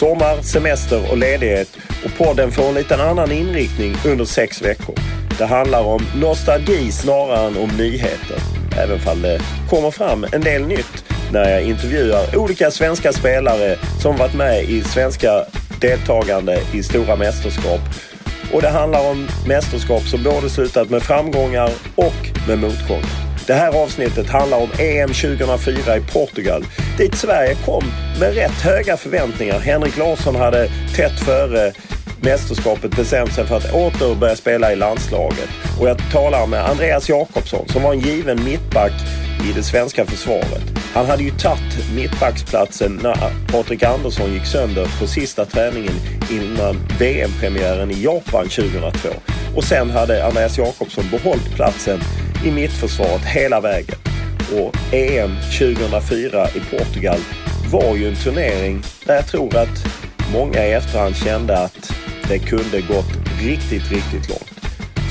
Sommar, semester och ledighet, och podden får en liten annan inriktning under 6 veckor. Det handlar om nostalgi snarare än om nyheter, även fall det kommer fram en del nytt när jag intervjuar olika svenska spelare som varit med i svenska deltagande i stora mästerskap. Och det handlar om mästerskap som både slutat med framgångar och med motgångar. Det här avsnittet handlar om EM 2004 i Portugal, dit Sverige kom med rätt höga förväntningar. Henrik Larsson hade tätt före mästerskapet bestämt sig för att åter börja spela i landslaget. Och jag talar med Andreas Jakobsson som var en given mittback i det svenska försvaret. Han hade ju tagit mittbacksplatsen när Patrik Andersson gick sönder på sista träningen innan VM-premiären i Japan 2002. Och sen hade Andreas Jakobsson behållit platsen i mittförsvaret hela vägen. Och EM 2004 i Portugal var ju en turnering där jag tror att många i efterhand kände att det kunde gått riktigt, riktigt långt.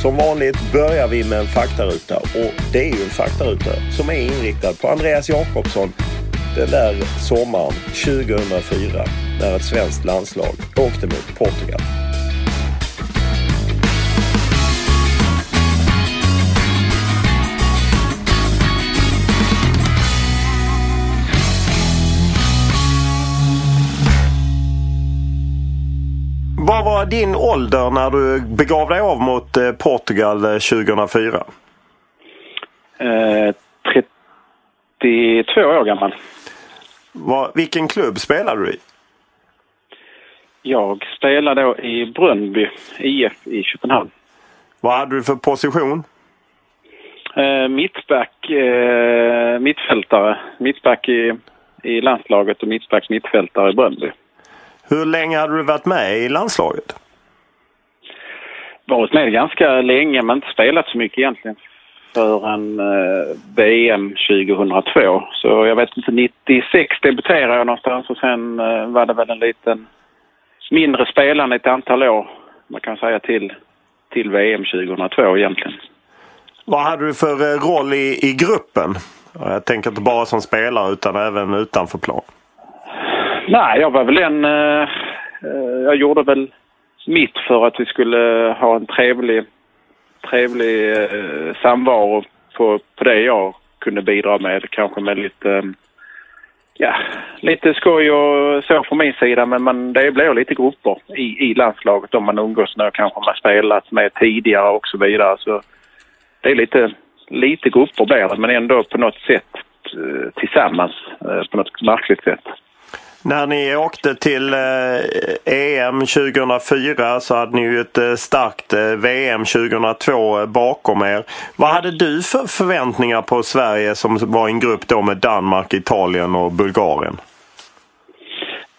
Som vanligt börjar vi med en faktaruta, och det är ju en faktaruta som är inriktad på Andreas Jakobsson den där sommaren 2004 när ett svenskt landslag åkte mot Portugal. Vad var din ålder när du begav dig av mot Portugal 2004? 32 år gammal. Vilken klubb spelade du i? Jag spelade då i Brøndby IF i Köpenhamn. Vad hade du för position? Mittfältare. Mittback i landslaget och mittfältare i Brøndby. Hur länge hade du varit med i landslaget? Varit med ganska länge, men inte spelat så mycket egentligen förrän VM 2002. Så jag vet inte, 96 debuterade jag någonstans, och sen var det väl en liten mindre spelare ett antal år. Man kan säga till VM 2002 egentligen. Vad hade du för roll i gruppen? Jag tänker inte bara som spelare utan även utanför plan. Nej, jag var väl jag gjorde väl mitt för att vi skulle ha en trevlig samvaro på det jag kunde bidra med, kanske med lite skoj och så från min sida, men det blev lite grupper i landslaget om man umgås när kanske man spelat med tidigare och så vidare, så det är lite grupper där, men ändå på något sätt tillsammans på något märkligt sätt. När ni åkte till EM 2004 så hade ni ju ett starkt VM 2002 bakom er. Vad hade du för förväntningar på Sverige som var en grupp då med Danmark, Italien och Bulgarien?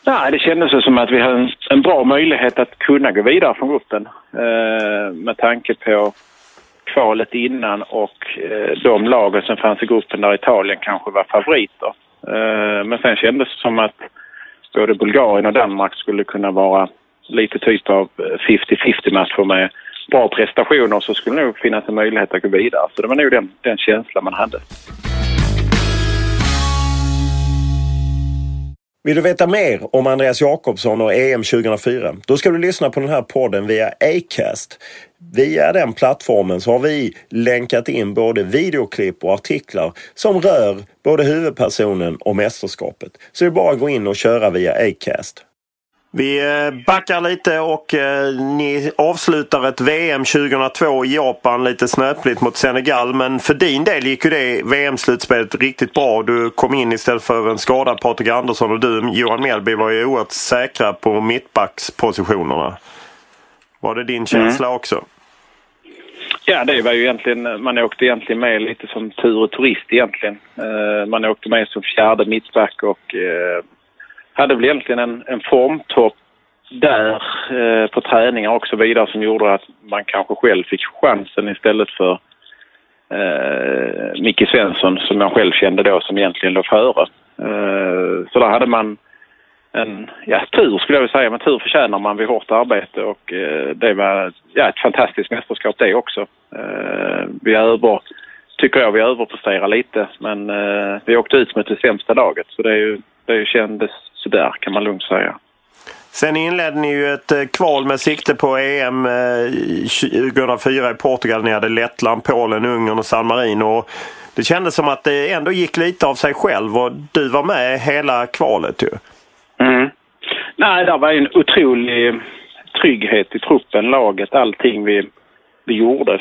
Nej, det kändes som att vi hade en bra möjlighet att kunna gå vidare från gruppen med tanke på kvalet innan och de lagen som fanns i gruppen där Italien kanske var favoriter. Men sen kändes det som att både Bulgarien och Danmark skulle kunna vara lite typ av 50-50 matcher med bra prestationer, så skulle nog finnas en möjlighet att gå vidare. Så det var nog den känslan man hade. Vill du veta mer om Andreas Jakobsson och EM 2004? Då ska du lyssna på den här podden via Acast. Via den plattformen så har vi länkat in både videoklipp och artiklar som rör både huvudpersonen och mästerskapet. Så det är bara att gå in och köra via Acast. Vi backar lite och ni avslutar ett VM 2002 i Japan lite snöpligt mot Senegal. Men för din del gick ju det VM-slutspelet riktigt bra. Du kom in istället för en skadad Patrik Andersson och du, Johan Mjällby, var ju oerhört säkra på mittbackspositionerna. Var det din känsla också? Ja, det var ju egentligen, man åkte egentligen med lite som tur och turist egentligen. Man åkte med som fjärde mittback och... hade väl egentligen en formtopp där på träningar och så vidare som gjorde att man kanske själv fick chansen istället för Mika Svensson som jag själv kände då som egentligen låg före. Så där hade man en tur skulle jag vilja säga, men tur förtjänar man vid hårt arbete och det var ett fantastiskt mästerskap det också. Vi överpresterar lite, men vi åkte ut med det sämsta laget, så det kändes sådär kan man lugnt säga. Sen inledde ni ju ett kval med sikte på EM 2004 i Portugal. Ni hade Lettland, Polen, Ungern och San Marino. Och det kändes som att det ändå gick lite av sig själv och du var med hela kvalet ju. Mm. Nej, det var en otrolig trygghet i truppen, laget, allting vi gjorde.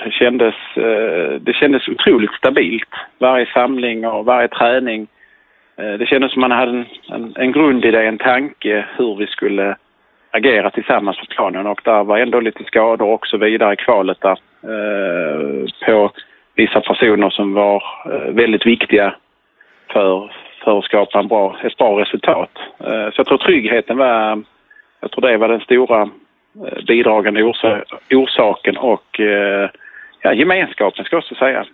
Det kändes otroligt stabilt. Varje samling och varje träning. Det kändes som man hade en grundidé, en tanke hur vi skulle agera tillsammans på planen, och där var ändå lite skador och så vidare i kvalet där, på vissa personer som var väldigt viktiga för att skapa ett bra resultat. Så jag tror tryggheten var den stora bidragande orsaken och gemenskapen ska jag också säga.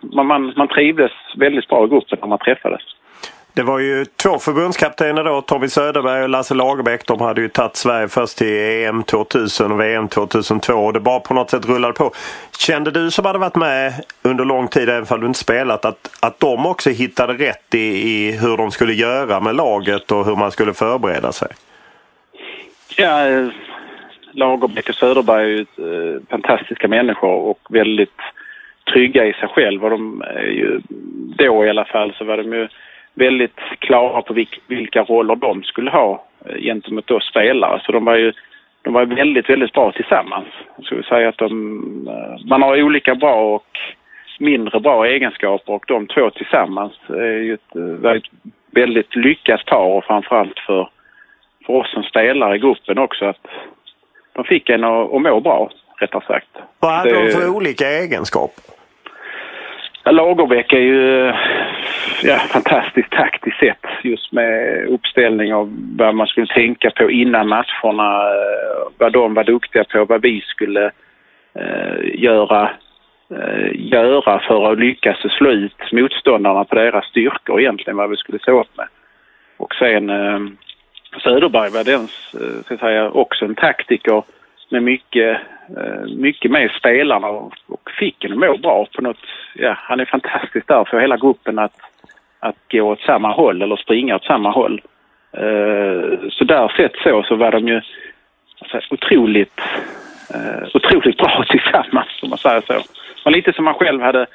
Man trivdes väldigt bra i gruppen när man träffades. Det var ju två förbundskaptener då, Tommy Söderberg och Lasse Lagerbäck. De hade ju tagit Sverige först till EM 2000 och VM 2002 och det bara på något sätt rullade på. Kände du som hade varit med under lång tid, även om du inte spelat, att de också hittade rätt i hur de skulle göra med laget och hur man skulle förbereda sig? Ja, Lagerbäck och Söderberg är ju fantastiska människor och väldigt trygga i sig själva. De är ju, då i alla fall så var de ju väldigt klara på vilka roller de skulle ha gentemot oss spelare. Så de var väldigt, väldigt bra tillsammans. Så vi säger att man har olika bra och mindre bra egenskaper, och de två tillsammans är ett väldigt lyckat par, och framförallt för oss som spelare i gruppen också, att de fick en att må bra, rättare sagt. Vad hade de för olika egenskaper? Lagerbäck är ju fantastiskt taktiskt sett, just med uppställning av vad man skulle tänka på innan matcherna, vad de var duktiga på, vad vi skulle göra för att lyckas och slå ut motståndarna på deras styrkor egentligen, vad vi skulle stå upp med. Och sen Söderberg var också en taktiker med mycket med spelarna och fick en må bra på något. Ja, han är fantastisk där för hela gruppen att gå åt samma håll eller springa åt samma håll. Så där sett så var de ju otroligt bra tillsammans, om man säger så. Men lite som man själv hade,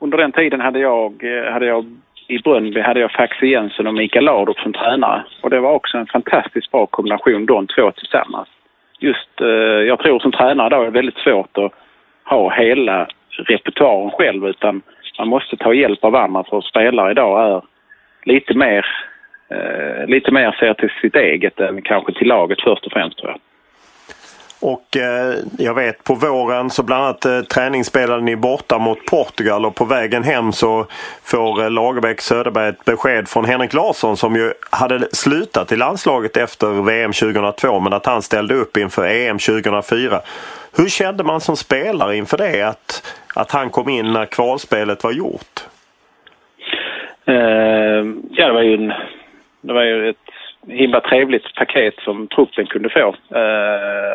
under den tiden hade jag i Brøndby hade jag Faxi Jensen och Mika Lardup som tränare, och det var också en fantastiskt bra kombination de två tillsammans. Just, jag tror som tränare då är det väldigt svårt att ha hela repertoaren själv, utan man måste ta hjälp av andra, för spelare idag är lite mer ser till sitt eget än kanske till laget först och främst, tror jag. Och jag vet på våren så bland annat träningsspelade ni borta mot Portugal, och på vägen hem så får Lagerbäck Söderberg ett besked från Henrik Larsson, som ju hade slutat i landslaget efter VM 2002, men att han ställde upp inför EM 2004. Hur kände man som spelare inför det, att han kom in när kvalspelet var gjort? Ja, det var ju ett himla trevligt paket som truppen kunde få,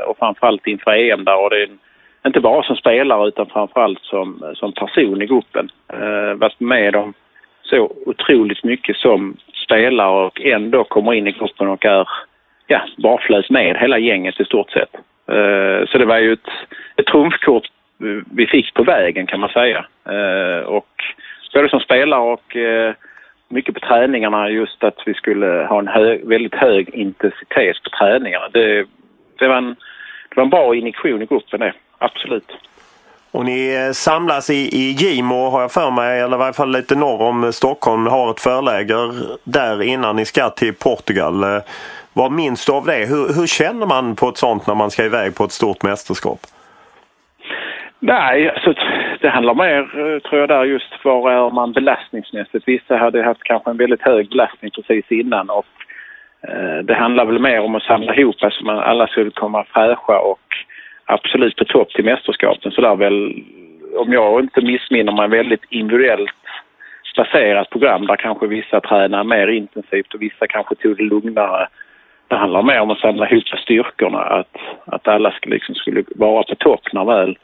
och framförallt inför EM där, och det är inte bara som spelare utan framförallt som person i gruppen. Varit med dem så otroligt mycket som spelare och ändå kommer in i gruppen och är bara flöt med hela gänget i stort sett. Så det var ju ett trumfkort vi fick på vägen, kan man säga, och både som spelare och mycket på träningarna, just att vi skulle ha en väldigt hög intensitet på träningarna. Det var en bra injektion i gruppen, det. Absolut. Och ni samlas i Gimo, har jag för mig, eller i varje fall lite norr om Stockholm, har ett förläger där innan ni ska till Portugal. Vad minns du av det? Hur känner man på ett sånt när man ska iväg på ett stort mästerskap? Nej, alltså, det handlar mer, tror jag, där just var är man belastningsmässigt. Vissa hade haft kanske en väldigt hög belastning precis innan, och det handlar väl mer om att samla ihop så alltså man alla skulle komma fräscha och absolut på topp till mästerskapen. Så där väl, om jag inte missminner mig, väldigt individuellt baserat program där kanske vissa tränar mer intensivt och vissa kanske tog det lugnare. Det handlar mer om att samla ihop styrkorna, att alla liksom skulle vara på topp när väl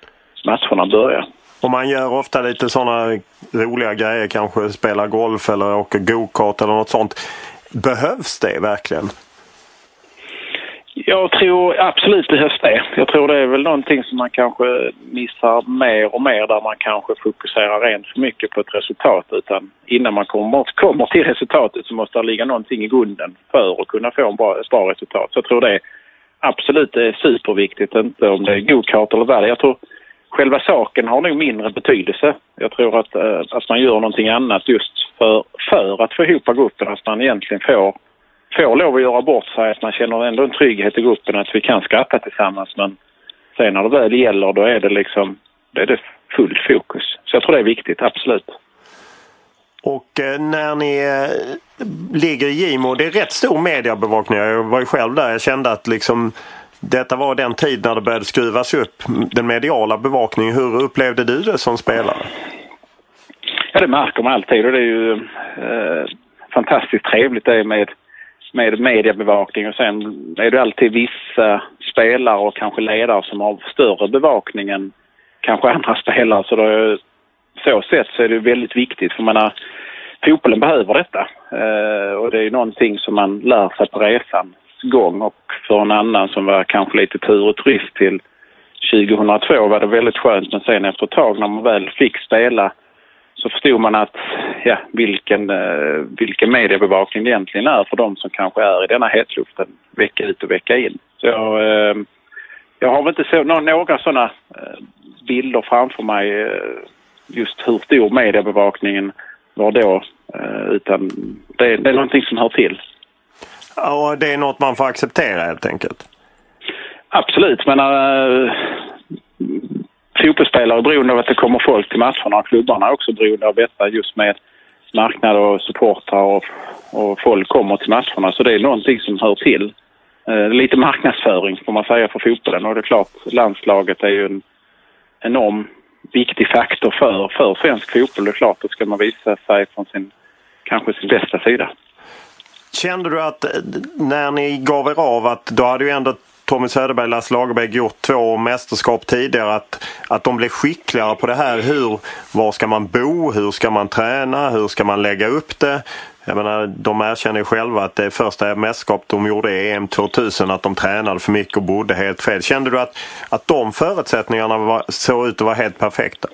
matcherna börjar. Och man gör ofta lite sådana roliga grejer, kanske spela golf eller åka go-kart eller något sånt. Behövs det verkligen? Jag tror absolut behövs det. Jag tror det är väl någonting som man kanske missar mer och mer, där man kanske fokuserar rent för mycket på ett resultat, utan innan man kommer till resultatet så måste det ligga någonting i grunden för att kunna få ett bra resultat. Så jag tror det är absolut är superviktigt, inte om det är go-kart eller vad. Jag tror själva saken har nog mindre betydelse. Jag tror att man gör någonting annat just för att få ihop gruppen. Att man egentligen får lov att göra bort sig. Att man känner ändå en trygghet i gruppen. Att vi kan skratta tillsammans. Men sen när det väl gäller, då är det liksom fullt fokus. Så jag tror det är viktigt, absolut. Och när ni ligger i Gimo, det är rätt stor mediebevakning. Jag var ju själv där. Jag kände att liksom... Detta var den tid när det började skruvas upp den mediala bevakningen. Hur upplevde du det som spelare? Ja, det märker man alltid, och det är ju fantastiskt trevligt det med mediebevakning, och sen är det alltid vissa spelare och kanske ledare som har större bevakning än kanske andra spelare, så då, så sett så är det väldigt viktigt, för man har fotbollen behöver detta, och det är ju någonting som man lär sig på resan gång. Och för en annan som var kanske lite tur och trist till 2002 var det väldigt skönt, men sen efter ett tag när man väl fick spela så förstod man att vilken mediebevakning det egentligen är för de som kanske är i denna hetluften vecka ut och vecka in. Så jag har väl inte så några sådana bilder framför mig just hur stor mediebevakningen var då, utan det är någonting som hör till. Ja, det är något man får acceptera helt enkelt. Absolut, men fotbollsspelare är beroende av att det kommer folk till matcherna, och klubbarna är också beroende av detta just med marknad och supportrar och folk kommer till matcherna, så det är någonting som hör till. Lite marknadsföring får man säga för fotbollen, och det är klart, landslaget är ju en enorm viktig faktor för svensk fotboll. Det är klart, då ska man visa sig från kanske sin bästa sida. Kände du att när ni gav er av, att då hade ju ändå Tommy Söderberg och Lasse Lagerbäck gjort 2 mästerskap tidigare, att de blev skickligare på det här? Var ska man bo? Hur ska man träna? Hur ska man lägga upp det? Jag menar, de erkänner ju själva att det första mästerskap de gjorde i EM 2000, att de tränade för mycket och bodde helt fel. Kände du att de förutsättningarna såg ut att vara helt perfekta?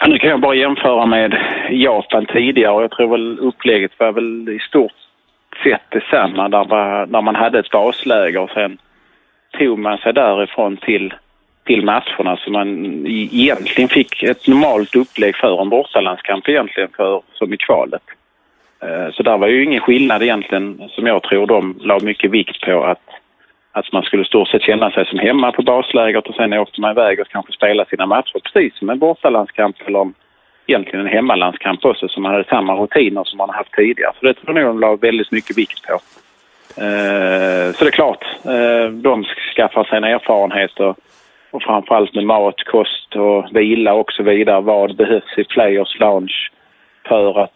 Ja, nu kan jag bara jämföra med Japan tidigare, och jag tror väl upplägget var väl i stort sett detsamma, där man hade ett basläger och sen tog man sig därifrån till matcherna, så man egentligen fick ett normalt upplägg för en bortalandskamp egentligen som i kvalet. Så där var ju ingen skillnad egentligen, som jag tror de la mycket vikt på, att att man skulle stort sett känna sig som hemma på basläget och sen åkte man iväg och kanske spela sina matcher precis som en bortalandskamp eller om egentligen en hemmalandskamp också, som man hade samma rutiner som man har haft tidigare. Så det tror jag de la väldigt mycket vikt på. Så det är klart, de skaffar sina erfarenheter och framförallt med mat, kost och vila och så vidare, vad behövs i players lounge för att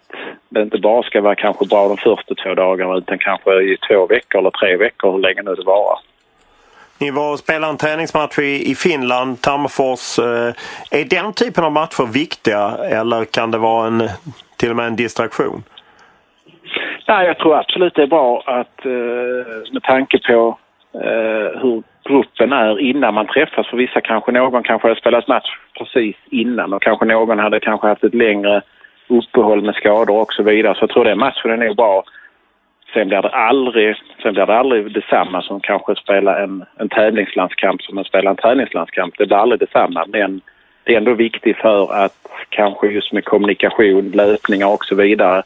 det inte bara ska vara kanske bra de första 2 dagarna utan kanske i 2 veckor eller 3 veckor hur länge nu det varar. Ni var och spelade en träningsmatch i Finland, Tammerfors. Är den typen av matcher viktiga eller kan det vara till och med en distraktion? Nej, jag tror absolut det är bra att med tanke på hur gruppen är innan man träffas. För vissa kanske någon kanske hade spelat match precis innan och kanske någon hade kanske haft ett längre uppehåll med skador och så vidare. Så jag tror den matchen är nog bra. Sen blir det aldrig detsamma som kanske spela en tävlingslandskamp som man spelar en tävlingslandskamp. Det blir aldrig detsamma, men det är ändå viktigt för att kanske just med kommunikation, löpningar och så vidare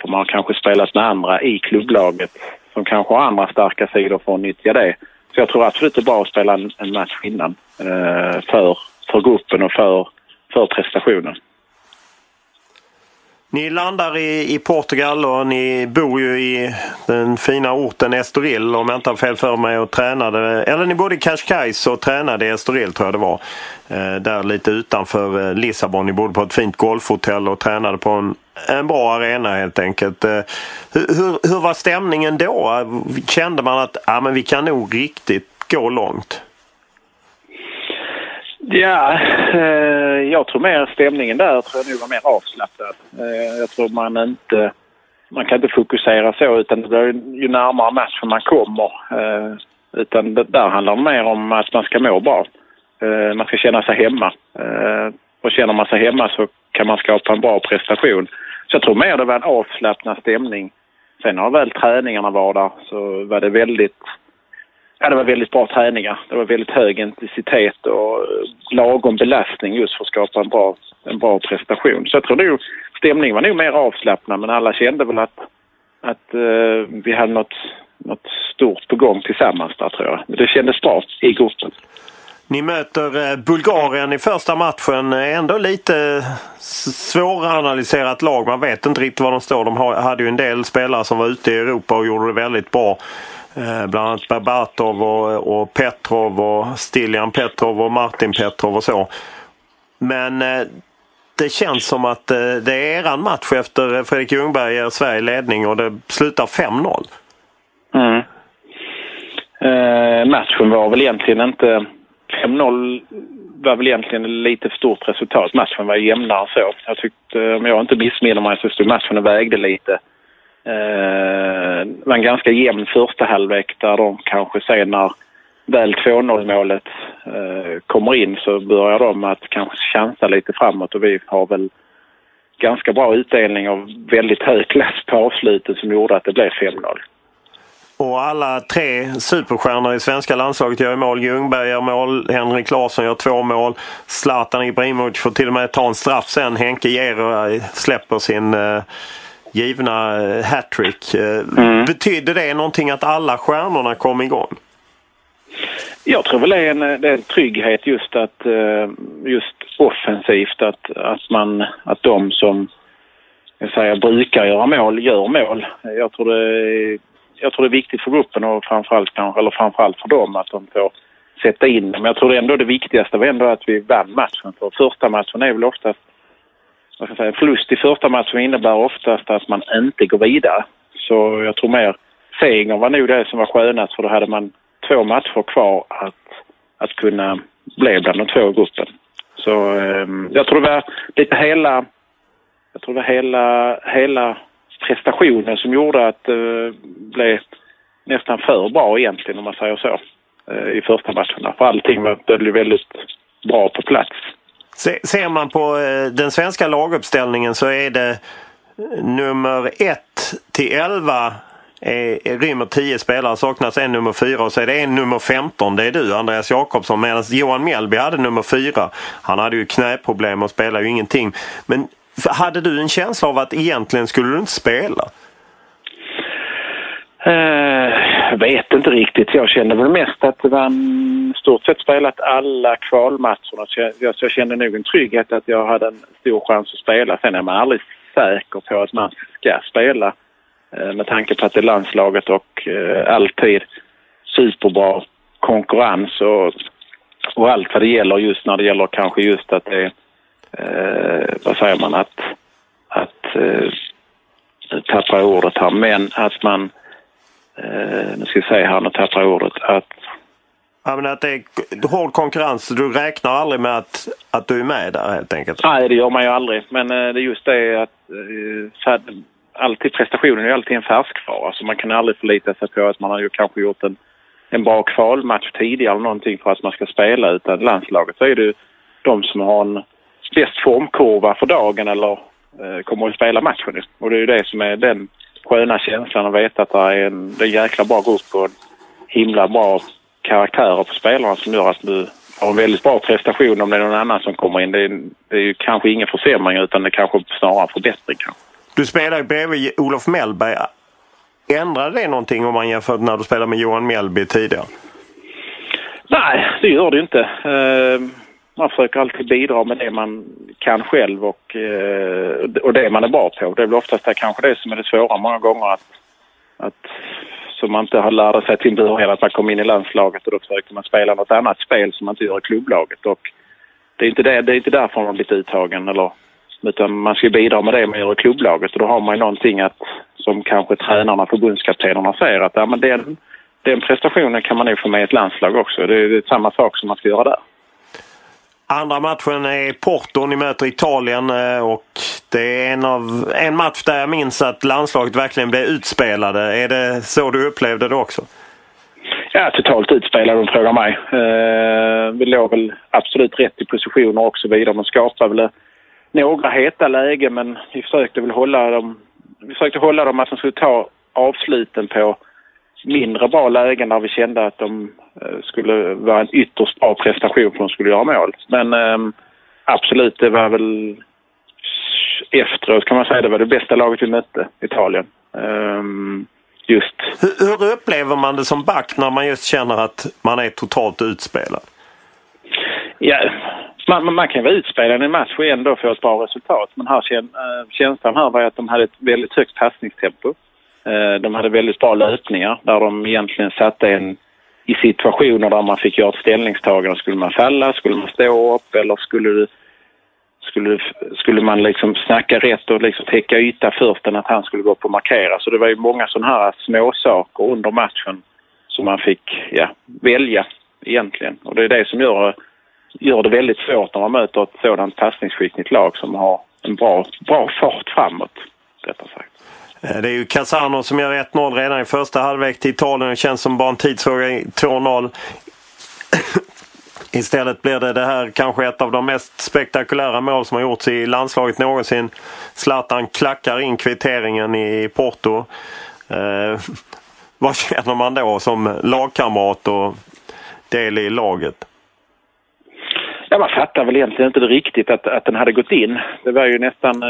får man kanske spelas med andra i klubblaget som kanske har andra starka sidor för att nyttja det. Så jag tror absolut det är bra att spela en match innan för gruppen och för prestationen. Ni landar i Portugal och ni bor ju i den fina orten Estoril om jag inte har fel för mig och tränade, eller ni bodde i Cascais och tränade i Estoril tror jag det var, där lite utanför Lissabon. Ni bodde på ett fint golfhotell och tränade på en bra arena helt enkelt. Hur var stämningen då? Kände man att men vi kan nog riktigt gå långt? Ja, jag tror mer stämningen där tror jag nu var mer avslappnad. Jag tror man kan inte fokusera så utan det är ju närmare matchen man kommer. Utan det där handlar mer om att man ska må bra. Man ska känna sig hemma. Och känner man sig hemma så kan man skapa en bra prestation. Så jag tror mer det var en avslappnad stämning. Sen har väl träningarna var där så var det väldigt... Ja, det var väldigt bra träningar. Det var väldigt hög intensitet och lagom belastning just för att skapa en bra prestation. Så jag tror nog stämningen var nog mer avslappnad men alla kände väl att vi hade något stort på gång tillsammans där tror jag. Men det kändes bra i gruppen. Ni möter Bulgarien i första matchen. Ändå lite svåranalyserat lag. Man vet inte riktigt var de står. De hade ju en del spelare som var ute i Europa och gjorde det väldigt bra. Bland annat Berbatov och Petrov och Stilian Petrov och Martin Petrov och så. Men det känns som att det är eran match efter Fredrik Ljungberg ger Sverige ledning och det slutar 5-0. Mm. Matchen var väl egentligen inte... 5-0 var väl egentligen lite för stort resultat. Matchen var jämnare så. Jag tyckte, om jag inte missminner mig så stod matchen och vägde lite. Det var en ganska jämn första halvlek där de kanske senare väl 2-0-målet kommer in så börjar de att kanske chansa lite framåt och vi har väl ganska bra utdelning och väldigt hög klass på avslutet som gjorde att det blev 5-0. Och alla 3 superstjärnor i svenska landslaget gör mål. Ljungberg gör mål, Henrik Larsson gör 2 mål. Zlatan Ibrahimović får till och med ta en straff sen. Henke Gerö släpper sin givna hattrick. Betyder det någonting att alla stjärnorna kom igång? Jag tror väl det är en trygghet just att just offensivt att de som jag säger, brukar göra mål gör mål. Jag tror det är viktigt för gruppen och framförallt för dem att de får sätta in. Men jag tror ändå det viktigaste var ändå att vi vann matchen. För första matchen är väl oftast, vad ska jag säga, en förlust i första matchen innebär oftast att man inte går vidare. Så jag tror mer segern var nog det som var skönast för då hade man 2 matcher kvar att kunna bli bland de 2 i gruppen. Så jag tror det var lite hela prestationen som gjorde att det blev nästan för bra egentligen om man säger så i första matchen. För allting blev väldigt bra på plats. Ser man på den svenska laguppställningen så är det nummer 1-11 rymmer 10 spelare, saknas en nummer 4 och så är det en nummer 15, det är du Andreas Jakobsson, medan Johan Mjällby hade nummer 4. Han hade ju knäproblem och spelade ju ingenting. Men hade du en känsla av att egentligen skulle du inte spela? Jag vet inte riktigt. Jag kände väl mest att man stort sett spelat alla kvalmatcherna. Så jag kände nog en trygghet att jag hade en stor chans att spela. Sen är man aldrig säker på att man ska spela. Med tanke på att det är landslaget och alltid superbra konkurrens och allt vad det gäller just när det gäller kanske just att det vad säger man att tappar ordet här, men att man nu ska jag säga här när tappar ordet att ja, men att det är hård konkurrens, du räknar aldrig med att du är med där helt enkelt. Nej, det gör man ju aldrig, men det är just det att alltid prestationen är alltid en färskvara, så man kan aldrig förlita sig på att man har ju kanske gjort en bra kvalmatch tidigare eller någonting för att man ska spela, utan landslaget så är det ju de som har en bäst formkurva för dagen eller kommer att spela matchen. Och det är ju det som är den sköna känslan att veta att det är en jäkla bra grupp och en himla bra karaktärer på spelarna som gör att du har en väldigt bra prestation om det är någon annan som kommer in. Det är ju kanske ingen försämring utan det kanske snarare förbättring. Du spelar ju bredvid Olof Melberg. Ändrade det någonting om man jämför när du spelade med Johan Mjällby tidigare? Nej, det gör det inte. Man försöker alltid bidra med det man kan själv och det man är bra på. Det är väl oftast det, kanske det som är det svåra många gånger att som man inte har lärt sig till början att man kom in i landslaget och då försöker man spela något annat spel som man inte gör i klubblaget. Och det är inte därför man blivit uttagen eller... utan man ska bidra med det man gör i klubblaget och då har man ju någonting att, som kanske tränarna, förbundskaptenerna säger att ja, men den prestationen kan man ju få med i ett landslag också. Det är samma sak som man ska göra där. Andra matchen är Porto, ni möter Italien och det är en match där jag minns att landslaget verkligen blev utspelade. Är det så du upplevde det också? Ja, totalt utspelade de, frågar mig. Vi låg väl absolut rätt i positioner och så vidare. Man skapade väl några heta lägen, men vi försökte väl hålla dem att de skulle ta avsluten på mindre bra lägen där vi kände att de skulle vara en ytterst bra prestation för de skulle göra mål. Men absolut, det var väl efteråt kan man säga det var det bästa laget vi mötte, Italien. Just. Hur upplever man det som back när man just känner att man är totalt utspelad? Ja, man kan vara utspelad i en match och ändå få ett bra resultat. Men här känslan här var att de hade ett väldigt högt passningstempo. De hade väldigt bra löpningar där de egentligen satte en i situationer där man fick göra ett ställningstagande. Skulle man falla, skulle man stå upp eller skulle man liksom snacka rätt och liksom täcka yta först än att han skulle gå upp och markera. Så det var ju många sådana här små saker under matchen som man fick välja egentligen. Och det är det som gör det väldigt svårt när man möter ett sådant passningsskickligt lag som har en bra fart framåt, rättare sagt. Det är ju Cassano som gör 1-0 redan i första halvlek till Italien. Det känns som bara en tidsfråga i 2-0. Istället blir det här kanske ett av de mest spektakulära mål som har gjorts i landslaget någonsin. Zlatan klackar in kvitteringen i Porto. Vad känner man då som lagkamrat och del i laget? Ja, man fattar väl egentligen inte riktigt att den hade gått in. Det var ju nästan,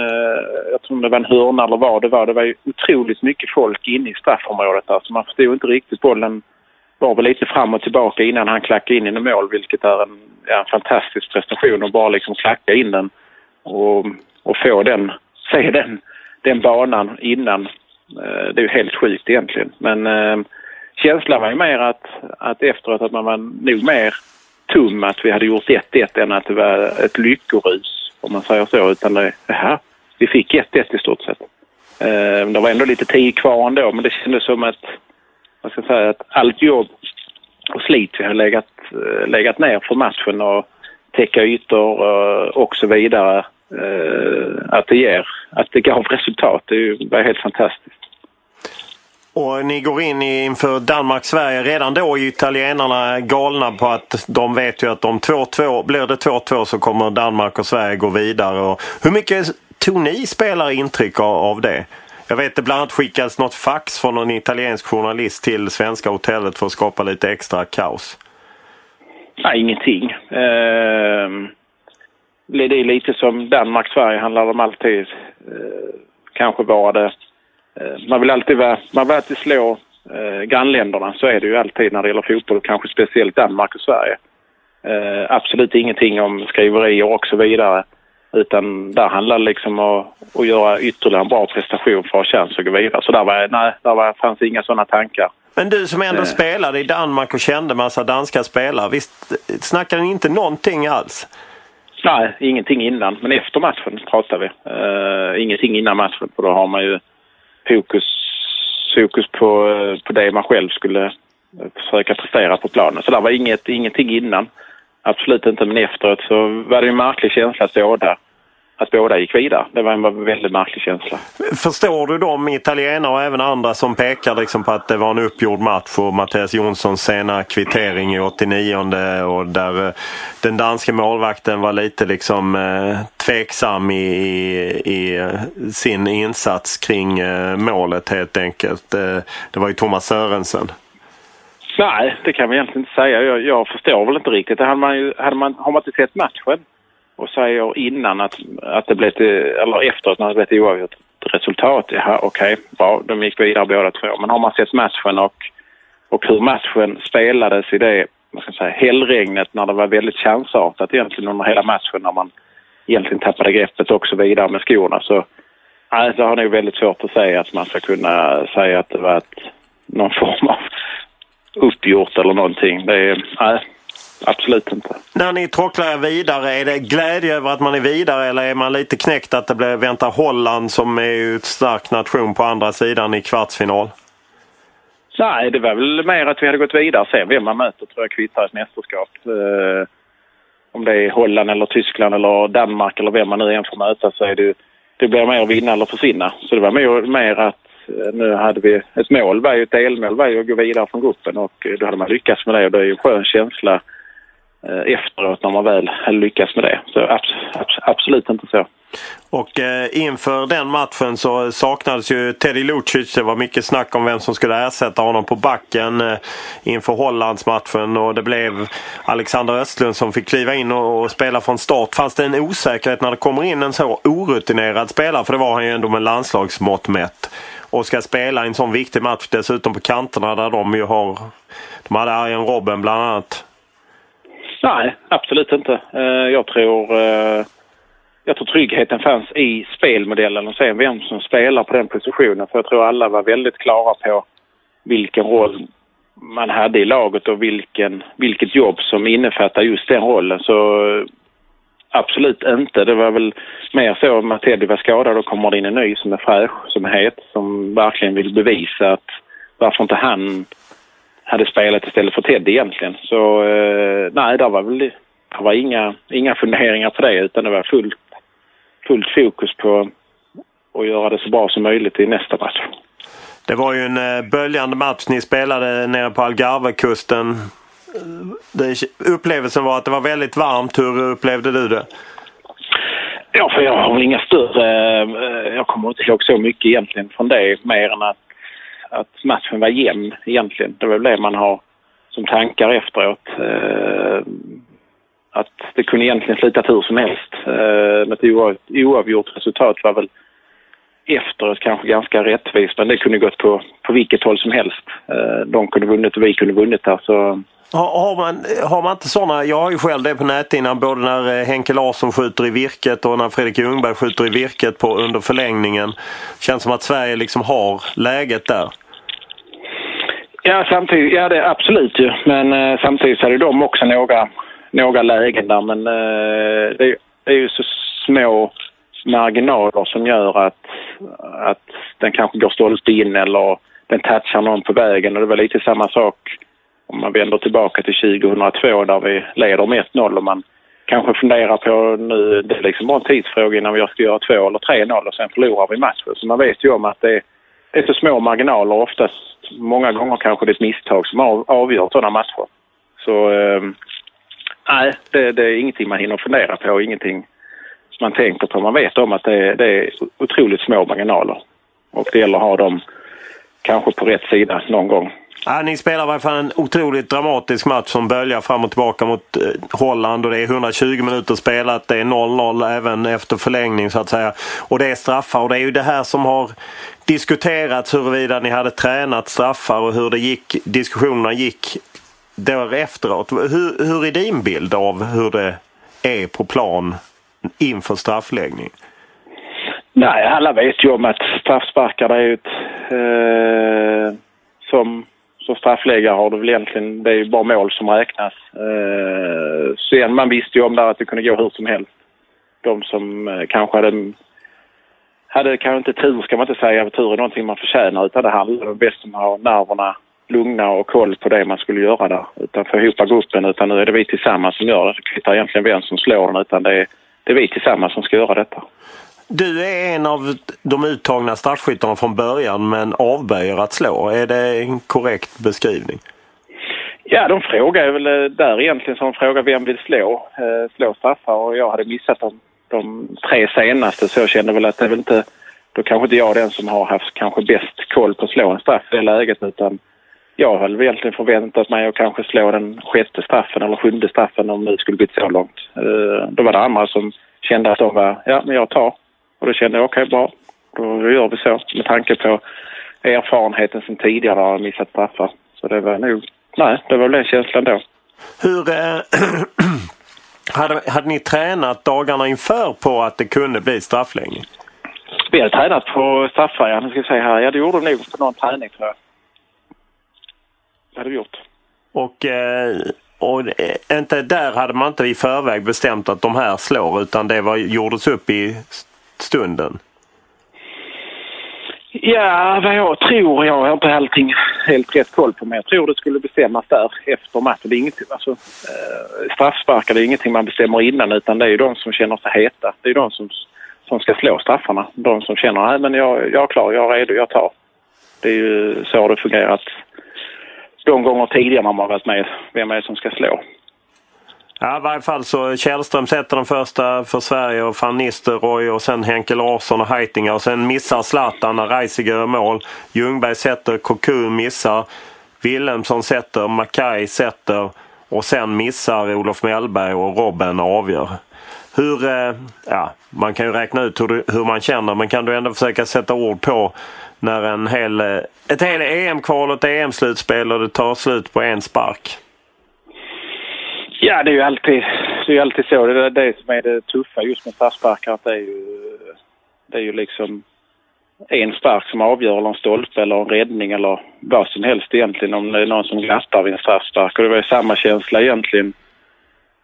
jag tror det var en hörna eller vad det var. Det var ju otroligt mycket folk inne i straffområdet där. Så man förstod inte riktigt, bollen var väl lite fram och tillbaka innan han klackade in i mål. Vilket är en fantastisk prestation att bara liksom klacka in den och få den, se den banan innan. Det är ju helt sjukt egentligen. Men känslan var ju mer att efteråt att man var nog mer tum att vi hade gjort 1-1 än att det var ett lyckorus om man säger så, utan vi fick 1-1 i stort sett. Det var ändå lite tid kvar ändå, men det kändes som att man ska säga att allt jobb och slit vi har legat ner för matchen och täcka ytor och så vidare, att det gav resultat, det var helt fantastiskt. Och ni går in inför Danmark-Sverige. Redan då är italienarna galna på att de vet ju att om 2-2 blir det 2-2 så kommer Danmark och Sverige gå vidare. Och hur mycket tog ni spelare intryck av det? Jag vet att bland annat skickades något fax från någon italiensk journalist till svenska hotellet för att skapa lite extra kaos. Nej, ingenting. Det är lite som Danmark-Sverige handlar om alltid. Kanske var det. Man vill alltid slå grannländerna, så är det ju alltid när det gäller fotboll, kanske speciellt Danmark och Sverige. Absolut ingenting om skriverier och så vidare, utan där handlar det liksom om att göra ytterligare en bra prestation för att chans att gå vidare. Så där fanns inga sådana tankar. Men du som ändå spelade i Danmark och kände massa danska spelare, visst snackade ni inte någonting alls? Nej, ingenting innan, men efter matchen pratar vi. Ingenting innan matchen, för då har man ju fokus på det man själv skulle försöka prestera på planen. Så där var ingenting innan. Absolut inte, men efteråt så var det en märklig känsla att båda gick vidare. Det var en väldigt märklig känsla. Förstår du de italienare och även andra som pekar liksom på att det var en uppgjord match och Mattias Jonssons sena kvittering i 89:e, och där den danska målvakten var lite liksom tveksam i sin insats kring målet helt enkelt. Det var ju Thomas Sörensen. Nej, det kan vi egentligen inte säga. Jag förstår väl inte riktigt. Har man inte sett matchen och säger innan att det blev eller efteråt när det blev oavgjort resultat, ja okej, bra, de gick vidare båda två. Men har man sett matchen och hur matchen spelades i det, vad ska jag säga, hällregnet, när det var väldigt chansartat egentligen under hela matchen, när man egentligen tappade greppet och så vidare med skorna, så alltså, har det ju väldigt svårt att säga att man ska kunna säga att det var någon form av uppgjort eller någonting. Det är, nej, absolut inte. När ni tråcklar vidare, är det glädje över att man är vidare, eller är man lite knäckt att det blir vänta Holland som är en stark nation på andra sidan i kvartsfinal? Nej, det var väl mer att vi hade gått vidare. Sen vem man möter tror jag kvittar ett mästerskap. Om det är Holland eller Tyskland eller Danmark eller vem man nu än får möta, så är det blir mer att vinna eller försvinna. Så det var mer att nu hade vi ett mål, var ju ett delmål, var ju att gå vidare från gruppen, och då hade man lyckats med det, och det är ju en skön känsla efteråt när man väl lyckas med det. Så absolut inte så. Och inför den matchen så saknades ju Teddy Lucic. Det var mycket snack om vem som skulle ersätta honom på backen inför Hollandsmatchen, och det blev Alexander Östlund som fick kliva in och spela från start. Fanns det en osäkerhet när det kommer in en så orutinerad spelare, för det var han ju ändå med landslagsmått mätt, och ska spela en sån viktig match dessutom på kanterna där de hade Arjen Robben bland annat? Nej, absolut inte. Jag tror tryggheten fanns i spelmodellen och sen vem som spelar på den positionen. För jag tror alla var väldigt klara på vilken roll man hade i laget och vilket jobb som innefattar just den rollen. Så absolut inte. Det var väl mer så om att Teddy var skadad, då kommer det in en ny som är fräsch, som är het, som verkligen vill bevisa att varför inte han hade spelat istället för Teddy egentligen. Så nej, det var inga funderingar på det, utan det var fullt fokus på att göra det så bra som möjligt i nästa match. Det var ju en böljande match ni spelade nere på Algarvekusten. Upplevelsen var att det var väldigt varmt. Hur upplevde du det? Ja, för jag har väl inga större... Jag kommer inte ihåg så mycket egentligen från det, mer än att matchen var jämn egentligen. Det var det man har som tankar efteråt. Att det kunde egentligen slutat hur som helst. Ett oavgjort resultat var väl efteråt kanske ganska rättvist, men det kunde gått på vilket håll som helst. De kunde vunnit och vi kunde vunnit där, så... Har man inte sådana, jag har ju själv det på nätet innan, både när Henrik Larsson skjuter i virket och när Fredrik Ljungberg skjuter i virket under förlängningen. Känns som att Sverige liksom har läget där. Ja, samtidigt, ja det är absolut ju, men samtidigt så är det de också några lägen där, men det är ju så små marginaler som gör att den kanske går stolpt in eller den touchar någon på vägen, och det var lite samma sak om man vänder tillbaka till 2002 där vi leder med 1-0, och man kanske funderar på nu, det är liksom bara en tidsfråga innan vi ska göra 2 eller 3-0 och sen förlorar vi matchen. Så man vet ju om att det är så små marginaler, och oftast många gånger kanske det är ett misstag som avgör sådana matcher. Så nej, det är ingenting man hinner fundera på, ingenting man tänker på. Man vet om att det är otroligt små marginaler, och det gäller att ha dem kanske på rätt sida någon gång. Ni spelar i varje fall en otroligt dramatisk match som böljar fram och tillbaka mot Holland, och det är 120 minuter spelat, det är 0-0 även efter förlängning så att säga, och det är straffar, och det är ju det här som har diskuterats, huruvida ni hade tränat straffar och hur det gick, diskussionerna gick där efteråt. Hur är din bild av hur det är på plan inför straffläggning? Nej, alla vet ju om att straffsparkar är ut som straffläggare har du väl egentligen, det är ju bara mål som räknas. Sen man visste ju om där att det kunde gå hur som helst. De som kanske hade kanske inte tur, ska man inte säga, tur är någonting man förtjänar, utan det handlar om bäst som har nerverna lugna och koll på det man skulle göra där, utan få ihop gruppen, utan nu är det vi tillsammans som gör det. Det kvittar egentligen vem som slår den, utan det är vi tillsammans som ska göra detta. Du är en av de uttagna straffskyttarna från början, men avböjer att slå. Är det en korrekt beskrivning? Ja, de frågar väl där egentligen, som frågar vem vill slå straffar, och jag hade missat de tre senaste, så jag kände väl att det väl inte, då kanske inte jag den som har haft kanske bäst koll på att slå en straff i det läget, utan jag hade egentligen förväntat mig att kanske slå den sjätte straffen eller sjunde straffen om det skulle bli så långt. Då var det andra som kände att de var, ja men jag tar. Och då kände jag, okej, bra, då gör vi så. Med tanke på erfarenheten som tidigare har missat straffar. Så det var nog, nej, det var väl den känslan då. Hur hade ni tränat dagarna inför på att det kunde bli straffläggning? Vi hade tränat på straffar, jag ska säga här. Ja, det gjorde de nog på någon träning, tror jag. Hade vi gjort. Och inte där hade man inte i förväg bestämt att de här slår, utan det gjordes upp i stunden. Ja, vad jag tror, jag har inte allting helt rätt koll på mig. Jag tror det skulle bestämmas där efter matchen. Det är ingenting, alltså, straffsparkar, det är ingenting man bestämmer innan, utan det är ju de som känner sig heta. Det är de som ska slå straffarna. De som känner, nej men jag är klar, jag är redo, jag tar. Det är ju så det fungerat de gånger tidigare man har varit med, vem är det som ska slå. Ja, i varje fall så Källström sätter den första för Sverige och Van Nistelrooy, och sen Henke Larsson och Heitinga, och sen missar Zlatan när Reisiger gör mål. Ljungberg sätter, Koku missar, Willemsson sätter, Mackay sätter, och sen missar Olof Melberg och Robben avgör. Hur, ja, man kan ju räkna ut hur man känner, men kan du ändå försöka sätta ord på när ett hel EM-kval och ett EM-slutspel och det tar slut på en spark? Ja, det är ju alltid så. Det är det som är det tuffa just med straffsparkar, att det är ju liksom en spark som avgör, eller en stolpe eller en räddning eller vad som helst egentligen, om det är någon som glattar vid en straffspark. Och det var ju samma känsla egentligen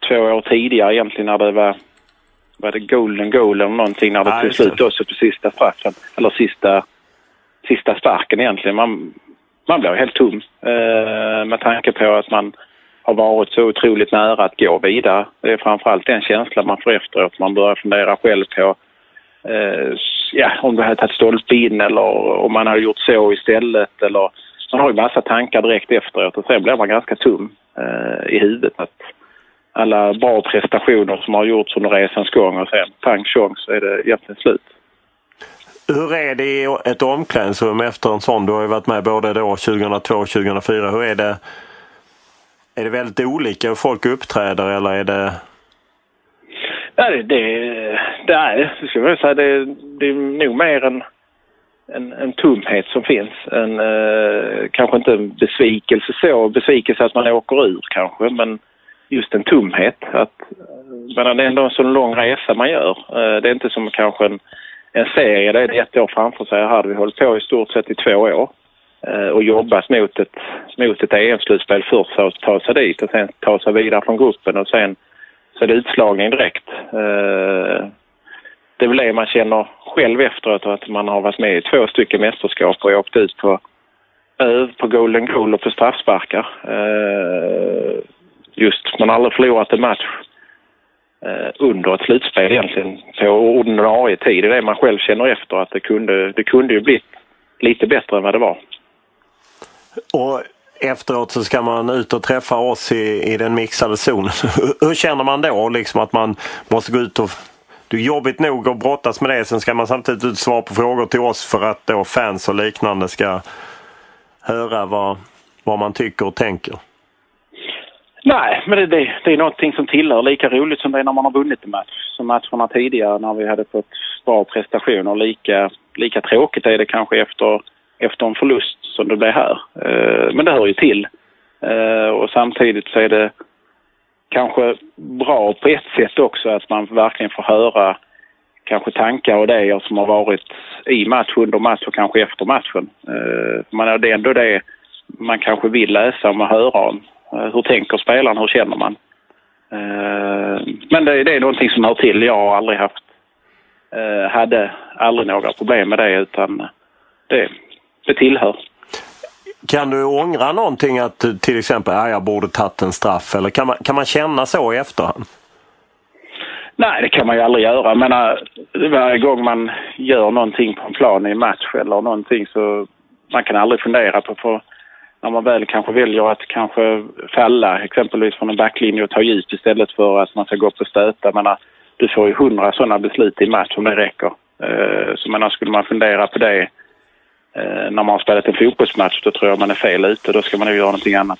2 år tidigare egentligen, när det var det golden goal eller någonting, när det till slut också på sista straffen eller sista sparken egentligen. Man blev helt tom med tanke på att man har varit så otroligt nära att gå vidare. Det är framförallt den känslan man får efteråt. Man börjar fundera själv på om du hade tagit stolpe in, eller om man hade gjort så istället. Eller, man har ju massa tankar direkt efteråt, och sen blir man ganska tom i huvudet. Att alla bra prestationer som har gjorts under resans gång, och sen pang-tjong så är det egentligen slut. Hur är det i ett omklädningsrum efter en sån? Du har ju varit med både då 2002 och 2004. Hur är det? Är det väldigt olika hur folk uppträder, eller är det? Nej, det skulle jag säga. Det är nog mer en tomhet som finns. Kanske inte en besvikelse så. Besvikelse att man åker ur kanske, men just en tomhet. Men det är ändå en så lång resa man gör. Det är inte som kanske en serie. Det är 1 år framför sig. Här hade vi hållit på i stort sett i 2 år. Och jobbat mot ett EM-slutspel först, så att ta sig dit och sen ta sig vidare från gruppen, och sen så är det utslagning direkt. Det är väl det man känner själv efteråt, att man har varit med i 2 mästerskap och åkt ut på Golden Goal och på straffsparkar. Just, man har aldrig förlorat en match under ett slutspel egentligen på ordinarie tid. Det är det man själv känner efter, att det kunde ju bli lite bättre än vad det var. Och efteråt så ska man ut och träffa oss i den mixade zonen. Hur känner man då? Liksom att man måste gå ut och... Det är jobbigt nog att brottas med det. Sen ska man samtidigt ut svara på frågor till oss för att då fans och liknande ska höra vad vad man tycker och tänker. Nej, men det är någonting som tillhör lika roligt som det är när man har vunnit en match. Som matcherna tidigare när vi hade fått bra prestationer och lika tråkigt är det kanske efter en förlust som det blev här. Men det hör ju till. Och samtidigt så är det kanske bra på ett sätt också att man verkligen får höra kanske tankar och idéer som har varit i match, under match och kanske efter matchen. Men det är ändå det man kanske vill läsa och höra om. Hur tänker spelaren? Hur känner man? Men det är någonting som hör till. Jag har aldrig hade aldrig några problem med det, utan det tillhör. Kan du ångra någonting att till exempel jag borde tagit en straff? Eller kan man känna så i efterhand? Nej, det kan man ju aldrig göra. Men varje gång man gör någonting på en plan i en match eller någonting, så man kan aldrig fundera på när man väl kanske väljer att kanske falla exempelvis från en backlinje och ta djup istället för att man ska gå upp och stöta. Men du får ju 100 sådana beslut i match om det räcker. Så skulle man fundera på det när man har spelat en fotbollsmatch, då tror jag man är fel ute. Då ska man ju göra någonting annat.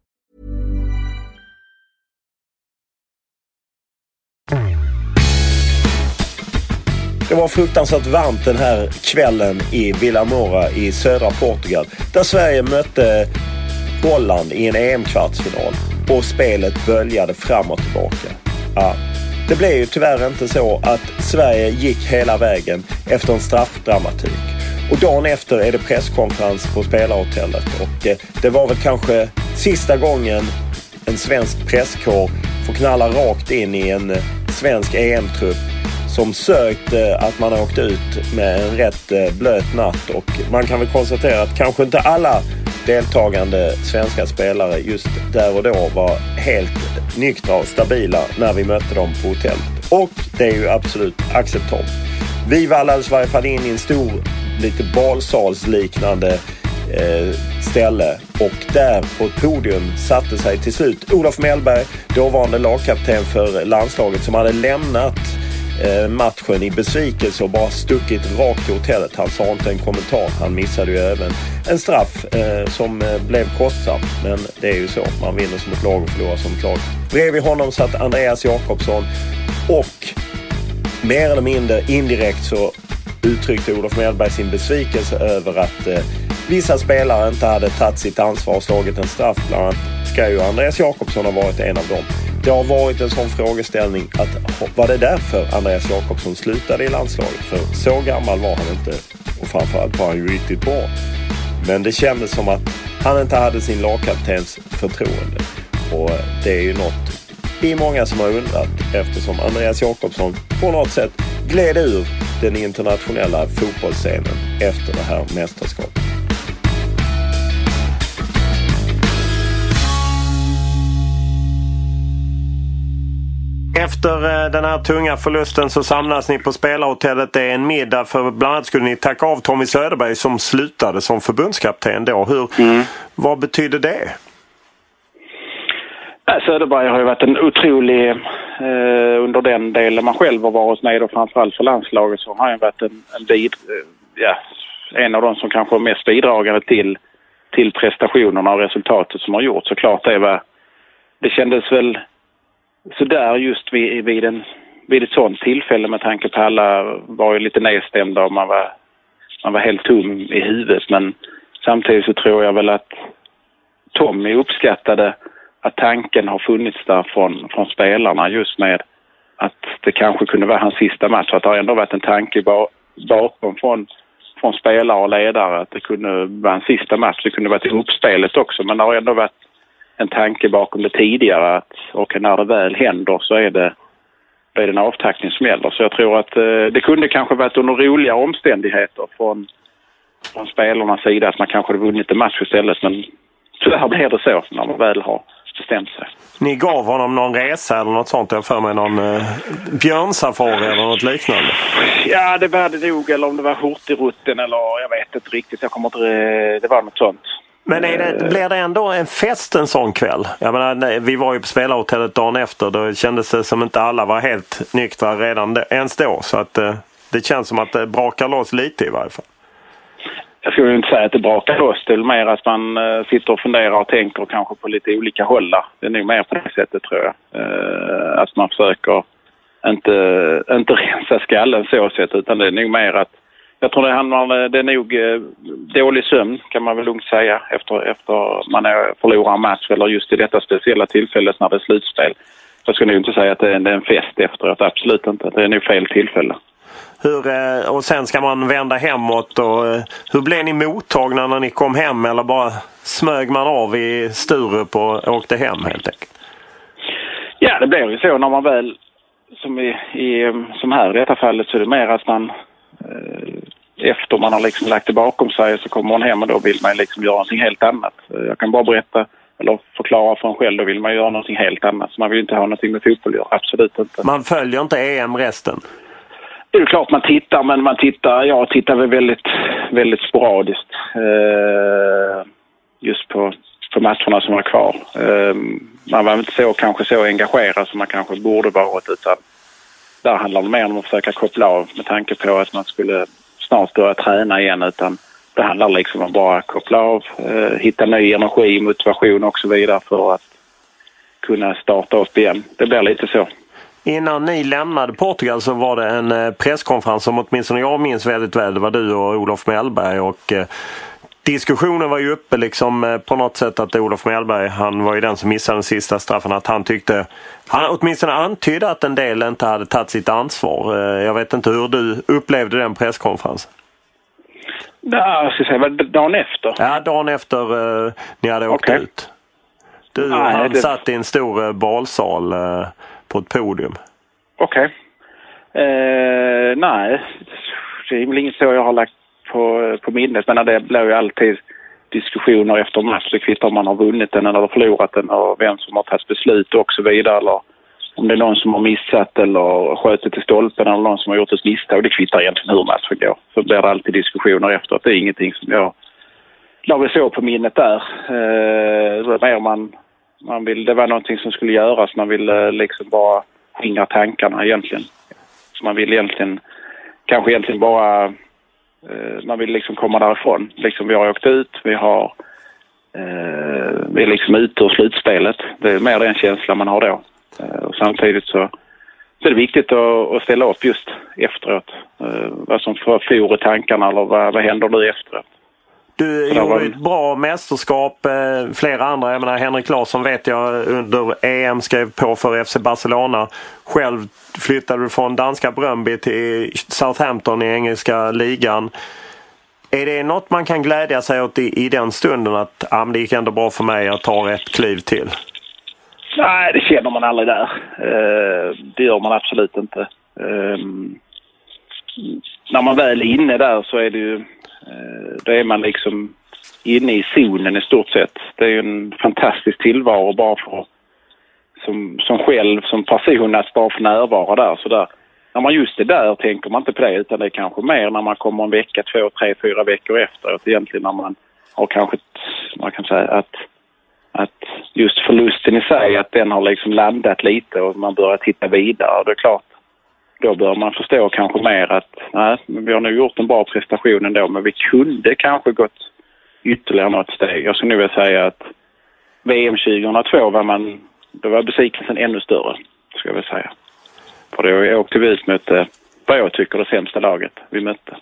Det var fruktansvärt varmt den här kvällen i Villamora i södra Portugal, där Sverige mötte Holland i en EM-kvartsfinal och spelet böljade fram och tillbaka. Ja, det blev ju tyvärr inte så att Sverige gick hela vägen efter en straffdramatik. Och dagen efter är det presskonferens på spelarhotellet, och det var väl kanske sista gången en svensk presskår får knalla rakt in i en svensk EM-trupp som sökt att man har åkt ut med en rätt blöt natt. Och man kan väl konstatera att kanske inte alla deltagande svenska spelare just där och då var helt nyktra och stabila när vi mötte dem på hotellet. Och det är ju absolut acceptabelt. Vi vallades i varje fall in i en stor, lite balsalsliknande ställe, och där på ett podium satte sig till slut Olof Melberg, dåvarande lagkapten för landslaget, som hade lämnat matchen i besvikelse och bara stuckit rakt till hotellet. Han sa inte en kommentar, han missade ju även en straff som blev kostsam, men det är ju så, man vinner som ett lag och förlorar som ett lag. Bredvid honom satt Andreas Jakobsson, och mer eller mindre indirekt så uttryckte Olof Melberg sin besvikelse över att vissa spelare inte hade tagit sitt ansvar och slagit en straff. Bland annat ska ju Andreas Jakobsson ha varit en av dem. Det har varit en sån frågeställning att var det därför Andreas Jakobsson slutade i landslaget? För så gammal var han inte, och framförallt var han ju riktigt bra. Men det kändes som att han inte hade sin lagkaptens förtroende. Och det är ju något det är många som har undrat, eftersom Andreas Jakobsson på något sätt gled ur den internationella fotbollsscenen efter det här mästerskapet. Efter den här tunga förlusten så samlas ni på spelarhotellet. Det är en middag för bland annat skulle ni tacka av Tommy Söderberg som slutade som förbundskapten då. Vad betyder det? Söderberg har ju varit en otrolig, under den delen man själv har varit med och framförallt för landslaget så har han varit en av de som kanske är mest bidragande till prestationerna och resultatet som har gjort. Så klart det kändes väl så där just vid ett sådant tillfälle med tanke på alla var ju lite nedstämda och man var helt tom i huvudet, men samtidigt så tror jag väl att Tommy uppskattade att tanken har funnits där från spelarna just med att det kanske kunde vara hans sista match. Att det har ändå varit en tanke bakom från spelare och ledare att det kunde vara en sista match. Det kunde vara till uppspelet också, men det har ändå varit en tanke bakom det tidigare och när det väl händer så är det en avtackning som gäller. Så jag tror att det kunde kanske varit under roliga omständigheter från spelarnas sida att man kanske hade vunnit en match istället, men tyvärr blir det så när man väl har bestämt sig. Ni gav honom någon resa eller något sånt, jag för mig någon björnsafari eller något liknande. Ja, det var det nog, eller om det var Hurtigruten eller jag vet inte riktigt, det var något sånt. Men blir det ändå en fest en sån kväll? Jag menar, vi var ju på spelarhotellet dagen efter. Då kändes det som inte alla var helt nyktra redan ens då. Så att det känns som att det brakar loss lite i varje fall. Jag skulle inte säga att det brakar loss. Det är mer att man sitter och funderar och tänker kanske på lite olika håll. Det är nog mer på det sättet tror jag. Att man försöker inte rensa skallen så sätt. Utan det är nog mer att jag tror det är nog dålig sömn kan man väl lugnt säga efter man förlorar en match eller just i detta speciella tillfället när det är slutspel. Jag skulle nog inte säga att det är en fest efteråt, absolut inte. Det är nog fel tillfälle. Och sen ska man vända hemåt. Och hur blev ni mottagna när ni kom hem eller bara smög man av i Sturup och åkte hem helt enkelt? Ja, det blev ju så när man väl, som här i detta fallet så är det mer att man efter man har liksom lagt det bakom sig så kommer man hem och då vill man liksom göra någonting helt annat. Jag kan bara berätta eller förklara för en själv, då vill man göra någonting helt annat. Så man vill inte ha någonting med fotboll att göra, absolut inte. Man följer inte EM-resten? Det är klart man tittar, men jag tittar väl väldigt, väldigt sporadiskt just på matcherna som var kvar. Man var inte kanske så engagerad som man kanske borde varit, utan där handlar det mer om att försöka koppla av med tanke på att man skulle snart börja träna igen, utan det handlar liksom om bara koppla av, hitta ny energi, motivation och så vidare för att kunna starta upp igen. Det blir lite så. Innan ni lämnade Portugal så var det en presskonferens som åtminstone jag minns väldigt väl. Det var du och Olof Melberg och diskussionen var ju uppe liksom på något sätt att Olof Melberg, han var ju den som missade den sista straffen, att han tyckte, han åtminstone antydde att en del inte hade tagit sitt ansvar. Jag vet inte hur du upplevde den presskonferensen. Ja, jag ska säga, var det dagen efter? Ja, dagen efter ni hade åkt ut. Han satt i en stor balsal på ett podium. Okej. Nej, det är väl inget så jag har lagt på minnet, men det blir ju alltid diskussioner efter match, kvittar om man har vunnit den eller förlorat den och vem som har tagit beslut och så vidare, eller om det är någon som har missat eller skjutit i stolpen eller någon som har gjort ett misstag, det kvittar egentligen hur matchen går. Så blir det alltid diskussioner efter, att det är ingenting som jag lade så på minnet där. Det var någonting som skulle göras, man ville liksom bara skingra tankarna egentligen. Så man ville egentligen bara, man vill liksom komma därifrån. Liksom vi har åkt ut, vi är liksom ute ur slutspelet. Det är mer den känslan man har då. Och samtidigt så är det viktigt att ställa upp just efteråt. Vad som förflor i tankarna eller vad händer nu efteråt. Du gjorde ett bra mästerskap, flera andra, jag menar Henrik Larsson vet jag under EM skrev på för FC Barcelona. Själv flyttade du från danska Brøndby till Southampton i engelska ligan. Är det något man kan glädja sig åt i den stunden att det gick ändå bra för mig att ta ett kliv till? Nej, det känner man aldrig där. Det gör man absolut inte. När man väl är inne där så är det ju då är man liksom inne i zonen i stort sett. Det är ju en fantastisk tillvaro bara för att som själv, som person, att bara för närvara där. Så där. När man just är där tänker man inte på det, utan det är kanske mer när man kommer en vecka, 2, 3, 4 veckor efteråt. Egentligen när man har kanske, man kan säga att just förlusten i sig, att den har liksom landat lite och man börjar titta vidare. Och det är klart, då bör man förstå kanske mer att nej, vi har nu gjort en bra prestation ändå, men vi kunde kanske gått ytterligare något steg. Jag skulle nu vilja säga att VM 2002 då var besvikelsen ännu större, ska jag väl säga. För då åkte vi ut mot vad jag tycker det sämsta laget vi mötte.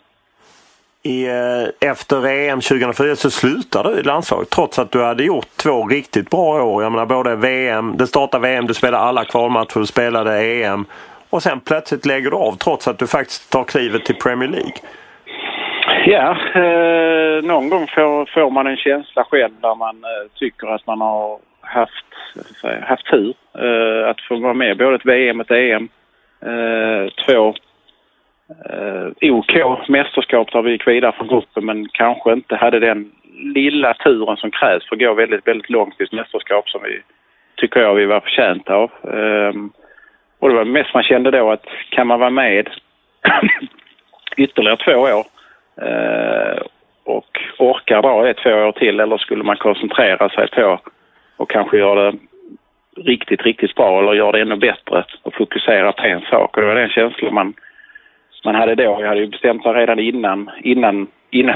Efter EM 2004 så slutade du i landslaget trots att du hade gjort 2 riktigt bra år. Jag menar både VM, det startade VM, du spelade alla kvalmatcher, du spelade EM och sen plötsligt lägger du av trots att du faktiskt tar klivet till Premier League. Ja, någon gång får man en känsla själv där man tycker att man har haft tur att få vara med både ett VM och ett EM. 2 OK mästerskap där vi gick vidare från gruppen, men kanske inte hade den lilla turen som krävs för att gå väldigt, väldigt långt i ett mästerskap som vi tycker jag vi var förtjänta av. Och det var mest man kände då att kan man vara med ytterligare 2 år och orkar bara 2 år till, eller skulle man koncentrera sig på och kanske göra det riktigt, riktigt bra eller göra det ännu bättre och fokusera på en sak. Och det var den känslan man hade då. Jag hade ju bestämt mig redan innan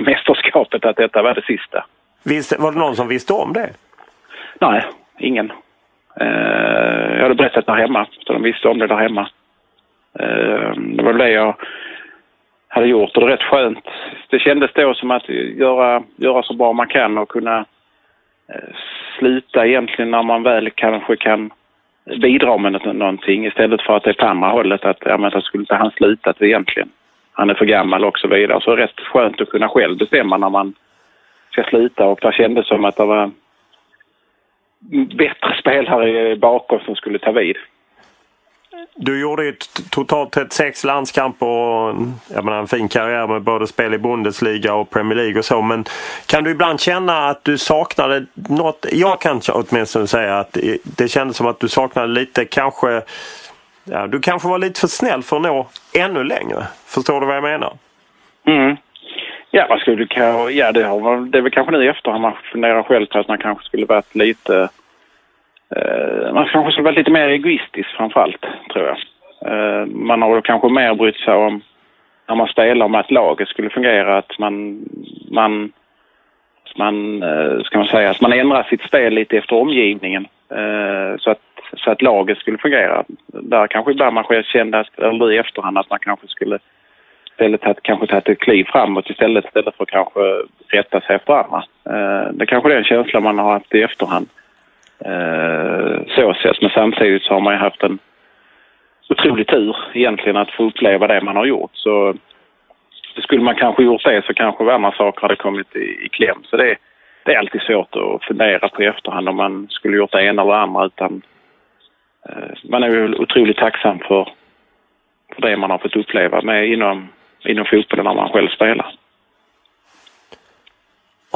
mästerskapet att detta var det sista. Var det någon som visste om det? Nej, ingen. Jag hade berättat där hemma, så de visste om det där hemma. Det var det jag hade gjort, och det var rätt skönt. Det kändes då som att göra så bra man kan och kunna sluta egentligen när man väl kanske kan bidra med någonting, istället för att det är på andra hållet att jag skulle inte han slutat egentligen. Han är för gammal och så vidare. Så det är rätt skönt att kunna själv bestämma när man ska sluta, och det kändes som att det var bättre spelare bakom som skulle ta vid. Du gjorde ju totalt 36 landskamper och en fin karriär med både spel i Bundesliga och Premier League och så, men kan du ibland känna att du saknade något? Jag kan åtminstone säga att det kändes som att du saknade lite, kanske du kanske var lite för snäll för att nå ännu längre. Förstår du vad jag menar? Mm. Ja, vad skulle du, det är väl kanske nu efter att man funderar själv på att man kanske skulle varit lite lite mer egoistisk framförallt, tror jag. Man har väl kanske mer brytt sig om när man spelar om att laget skulle fungera, att att man ändrar sitt spel lite efter omgivningen så att laget skulle fungera. Där kanske ibland man själv kände i efterhand att man kanske skulle tagit ett kliv framåt istället för att kanske rätta sig efter andra. Det kanske är en känsla man har haft i efterhand. Så ses, men samtidigt så har man ju haft en otrolig tur egentligen att få uppleva det man har gjort, så skulle man kanske gjort det så kanske andra saker hade kommit i kläm, så det är alltid svårt att fundera på i efterhand om man skulle gjort det ena eller andra, utan man är ju otroligt tacksam för det man har fått uppleva med inom fotbollen när man själv spelar.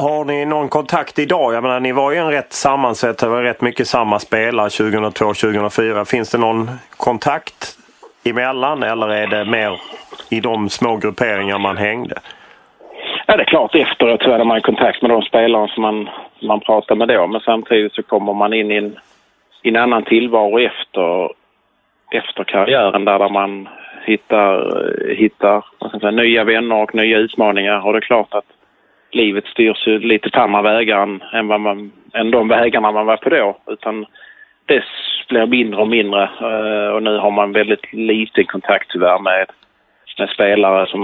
Har ni någon kontakt idag? Jag menar, ni var ju en rätt sammansatt, det var rätt mycket samma spelare 2002-2004. Finns det någon kontakt emellan, eller är det mer i de små grupperingar man hängde? Ja, det är klart, efteråt så hade man kontakt med de spelare som man pratar med då. Men samtidigt så kommer man in i en annan tillvaro efter karriären där man hittar nya vänner och nya utmaningar. Och det är klart att livet styrs ju lite på andra vägar än de vägarna man var på då, utan det blir mindre och mindre, och nu har man väldigt lite kontakt tyvärr med spelare som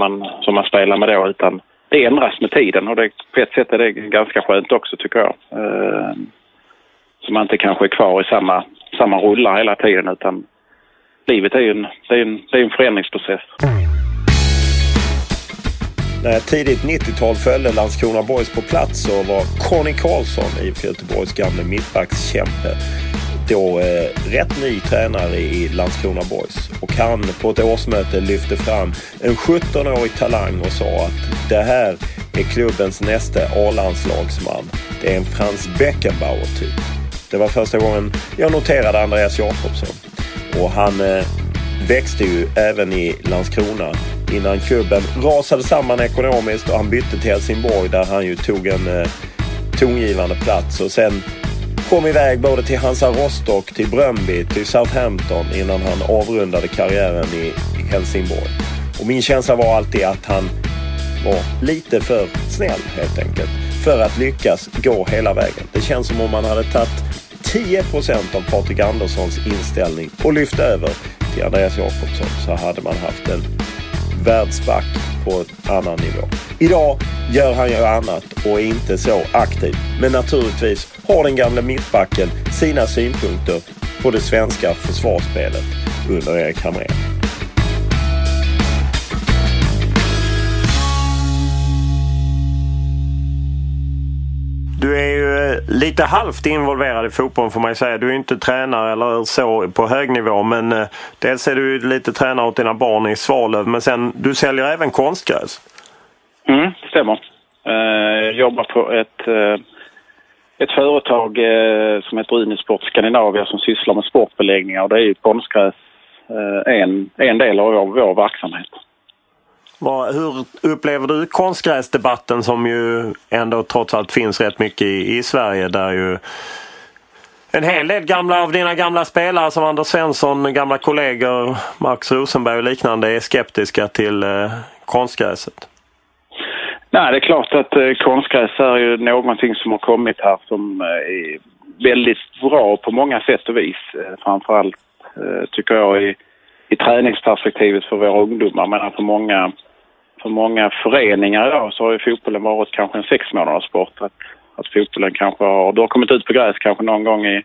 man spelar med då, utan det ändras med tiden, och det, på ett sätt är det ganska skönt också, tycker jag, så man inte kanske är kvar i samma rullar hela tiden, utan livet är ju en förändringsprocess. När tidigt 90-tal följde Landskrona BoIS på plats så var Conny Karlsson i Göteborgs gamla mittbackskämpe då rätt ny tränare i Landskrona BoIS, och han på ett årsmöte lyfte fram en 17-årig talang och sa att det här är klubbens nästa A-landslagsman. Det är en Franz Beckenbauer typ. Det var första gången jag noterade Andreas Jakobsson. Och han växte ju även i Landskrona innan klubben rasade samman ekonomiskt och han bytte till Helsingborg där han ju tog en tongivande plats. Och sen kom iväg både till Hansa Rostock, till Brøndby, till Southampton innan han avrundade karriären i Helsingborg. Och min känsla var alltid att han var lite för snäll helt enkelt för att lyckas gå hela vägen. Det känns som om man hade tagit 10% av Patrik Anderssons inställning och lyft över till Andreas Jakobsson, så hade man haft en världsback på ett annan nivå. Idag gör han ju annat och är inte så aktiv. Men naturligtvis har den gamla mittbacken sina synpunkter på det svenska försvarsspelet under Erik Hamrén. Du är ju lite halvt involverad i fotbollen får man säga. Du är ju inte tränare eller så på hög nivå, men dels är du lite tränare åt dina barn i Svalöv, men sen du säljer även konstgräs. Mm, det stämmer. Jag jobbar på ett företag som heter Inesport Skandinavia som sysslar med sportbeläggningar, och det är ju konstgräs en del av vår verksamhet. Hur upplever du konstgräsdebatten som ju ändå trots allt finns rätt mycket i Sverige, där ju en hel del av dina gamla spelare som Anders Svensson, gamla kollegor, Max Rosenberg och liknande är skeptiska till konstgräset? Nej, det är klart att konstgräs är ju någonting som har kommit här som är väldigt bra på många sätt och vis. Framförallt tycker jag i träningsperspektivet för våra ungdomar, men för många föreningar idag så har ju fotbollen varit kanske en 6-månaderssport. Att fotbollen kanske har kommit ut på gräs kanske någon gång i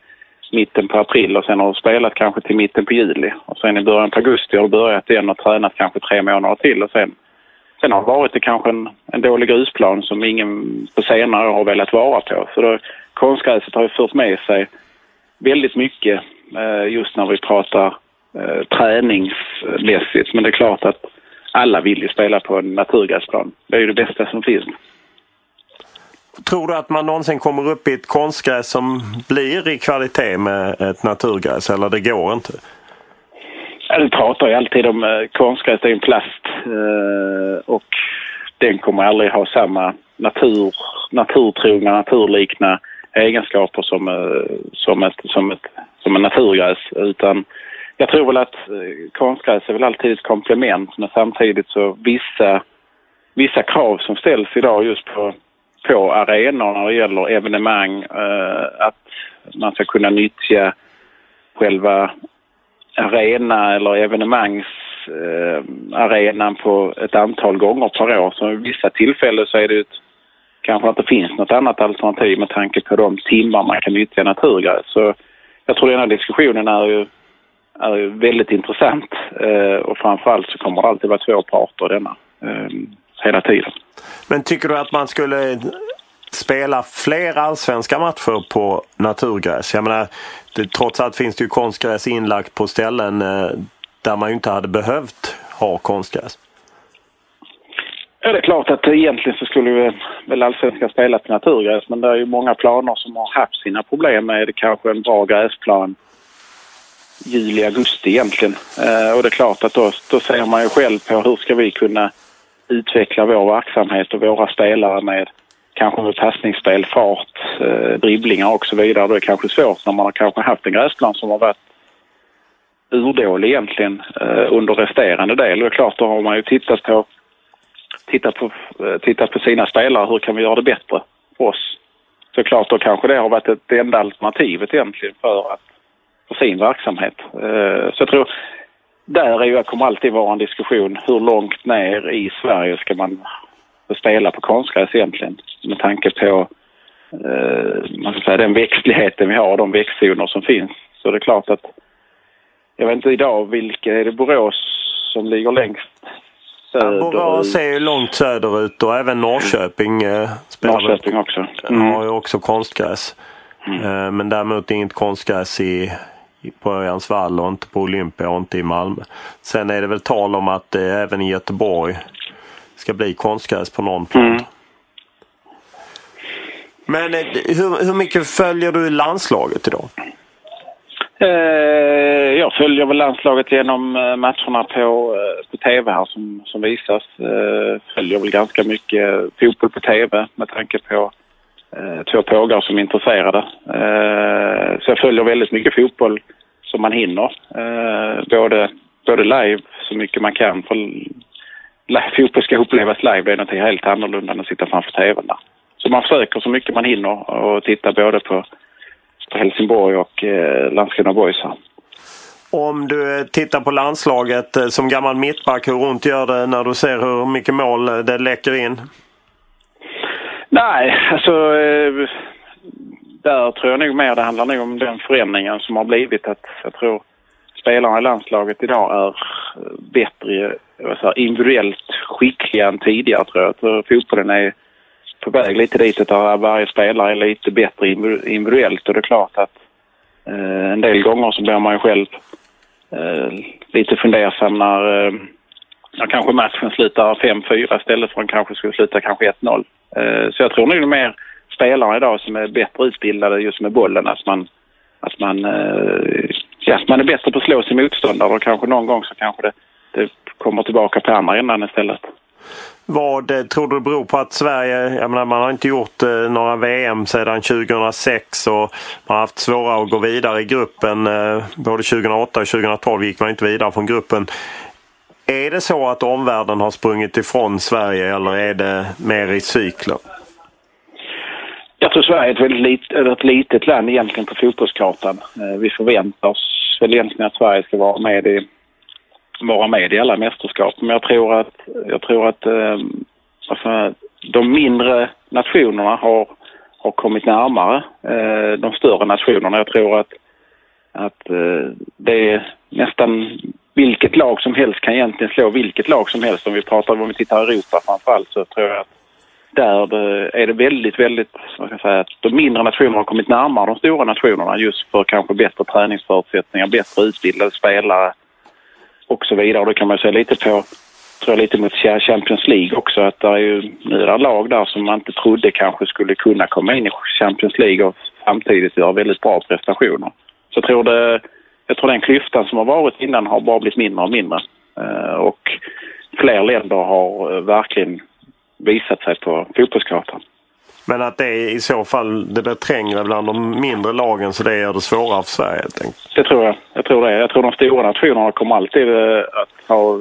mitten på april och sen har spelat kanske till mitten på juli. Och sen i början på augusti har börjat igen och tränat kanske 3 månader till, och sen har det varit det kanske en dålig grusplan som ingen på senare har velat vara på. Så då, konstgräset har ju fört med sig väldigt mycket just när vi pratar träningsmässigt, men det är klart att alla vill ju spela på en naturgräsplan. Det är ju det bästa som finns. Tror du att man någonsin kommer upp i ett konstgräs som blir i kvalitet med ett naturgräs, eller det går inte? Jag pratar ju alltid om konstgräs, det är en plast och den kommer aldrig ha samma naturtrogna, naturlikna egenskaper som en naturgräs, utan jag tror väl att konstgräs är väl alltid ett komplement, men samtidigt så vissa krav som ställs idag just på arenor när det gäller evenemang, att man ska kunna nyttja själva arena eller evenemangsarenan på ett antal gånger per år. Så i vissa tillfällen så är det kanske att det finns något annat alternativ med tanke på de timmar man kan nyttja naturgräs. Så jag tror den här diskussionen är ju väldigt intressant, och framförallt så kommer det alltid vara två parter denna hela tiden. Men tycker du att man skulle spela fler allsvenska matcher på naturgräs? Jag menar, trots allt finns det ju konstgräs inlagt på ställen där man ju inte hade behövt ha konstgräs. Ja, det är klart att egentligen så skulle vi väl allsvenska spela på naturgräs, men det är ju många planer som har haft sina problem med det, kanske en bra gräsplan juli, augusti egentligen. Och det är klart att då ser man ju själv på hur ska vi kunna utveckla vår verksamhet och våra spelare med kanske med passningsspel, fart, dribblingar och så vidare. Då är det kanske svårt när man har kanske haft en gräsplan som har varit urdålig egentligen under resterande del. Och det är klart, då har man ju tittat på sina spelare, hur kan vi göra det bättre för oss? Så klart, då kanske det har varit det enda alternativet egentligen för att för sin verksamhet. Så jag tror där kommer alltid vara en diskussion hur långt ner i Sverige ska man spela på konstgräs egentligen, med tanke på man ska säga, den växtligheten vi har, de växtzoner som finns. Så det är klart att jag vet inte idag vilka är det, Borås som ligger längst söderut. Ja, Borås är ju långt söderut, och även Norrköping Norrköping också. Har ju också konstgräs. Mm. Men däremot inget konstgräs på Örjansvall och inte på Olympia och inte i Malmö. Sen är det väl tal om att även i Göteborg ska bli konstgräs på någon plan. Mm. Men hur mycket följer du landslaget idag? Jag följer väl landslaget genom matcherna på tv här som visas. Följer väl ganska mycket fotboll på tv med tanke på två pågar som är intresserade. Så jag följer väldigt mycket fotboll som man hinner. Både live så mycket man kan. För fotboll ska upplevas live. Det är något helt annorlunda än att sitta framför tvn där. Så man försöker så mycket man hinner och titta både på Helsingborg och Landskrona BoIS. Om du tittar på landslaget som gammal mittback, hur ont gör det när du ser hur mycket mål det läcker in? Nej, alltså där tror jag nog mer det handlar nog om den förändringen som har blivit. Att jag tror spelarna i landslaget idag är bättre, individuellt skickliga än tidigare tror jag. Så fotbollen är på väg lite dit att varje spelare är lite bättre individuellt, och det är klart att en del gånger så blir man ju själv lite fundersam när kanske matchen slutar 5-4 istället för att kanske skulle sluta kanske 1-0. Så jag tror nog mer spelare idag som är bättre utbildade just med bollen, att man är bättre på att slå sin motståndare, och kanske någon gång så kanske det kommer tillbaka på andra änden istället. Vad tror du beror på att Sverige, jag menar, man har inte gjort några VM sedan 2006 och man har haft svårare att gå vidare i gruppen. Både 2008 och 2012 gick man inte vidare från gruppen. Är det så att omvärlden har sprungit ifrån Sverige, eller är det mer i cykler? Jag tror Sverige är ett väldigt litet land egentligen på fotbollskartan. Vi förväntar oss väl egentligen att Sverige ska vara med i alla mästerskap. Men jag tror att de mindre nationerna har kommit närmare de större nationerna. Jag tror att det är nästan vilket lag som helst kan egentligen slå vilket lag som helst. Om vi tittar i Europa framförallt, så tror jag att där är det väldigt, väldigt, att de mindre nationerna har kommit närmare de stora nationerna just för kanske bättre träningsförutsättningar, bättre utbildade spelare och så vidare. Det kan man säga lite på, tror jag, lite mot Champions League också, att det är ju några lag där som man inte trodde kanske skulle kunna komma in i Champions League och samtidigt göra väldigt bra prestationer. Så jag tror den klyftan som har varit innan har bara blivit mindre och mindre, och fler länder har verkligen visat sig på fotbollskartan. Men att det är i så fall det blir trängre bland de mindre lagen, så det gör det svårare för Sverige helt enkelt. Det tror jag. Jag tror det. Jag tror de stora nationerna kommer alltid att ha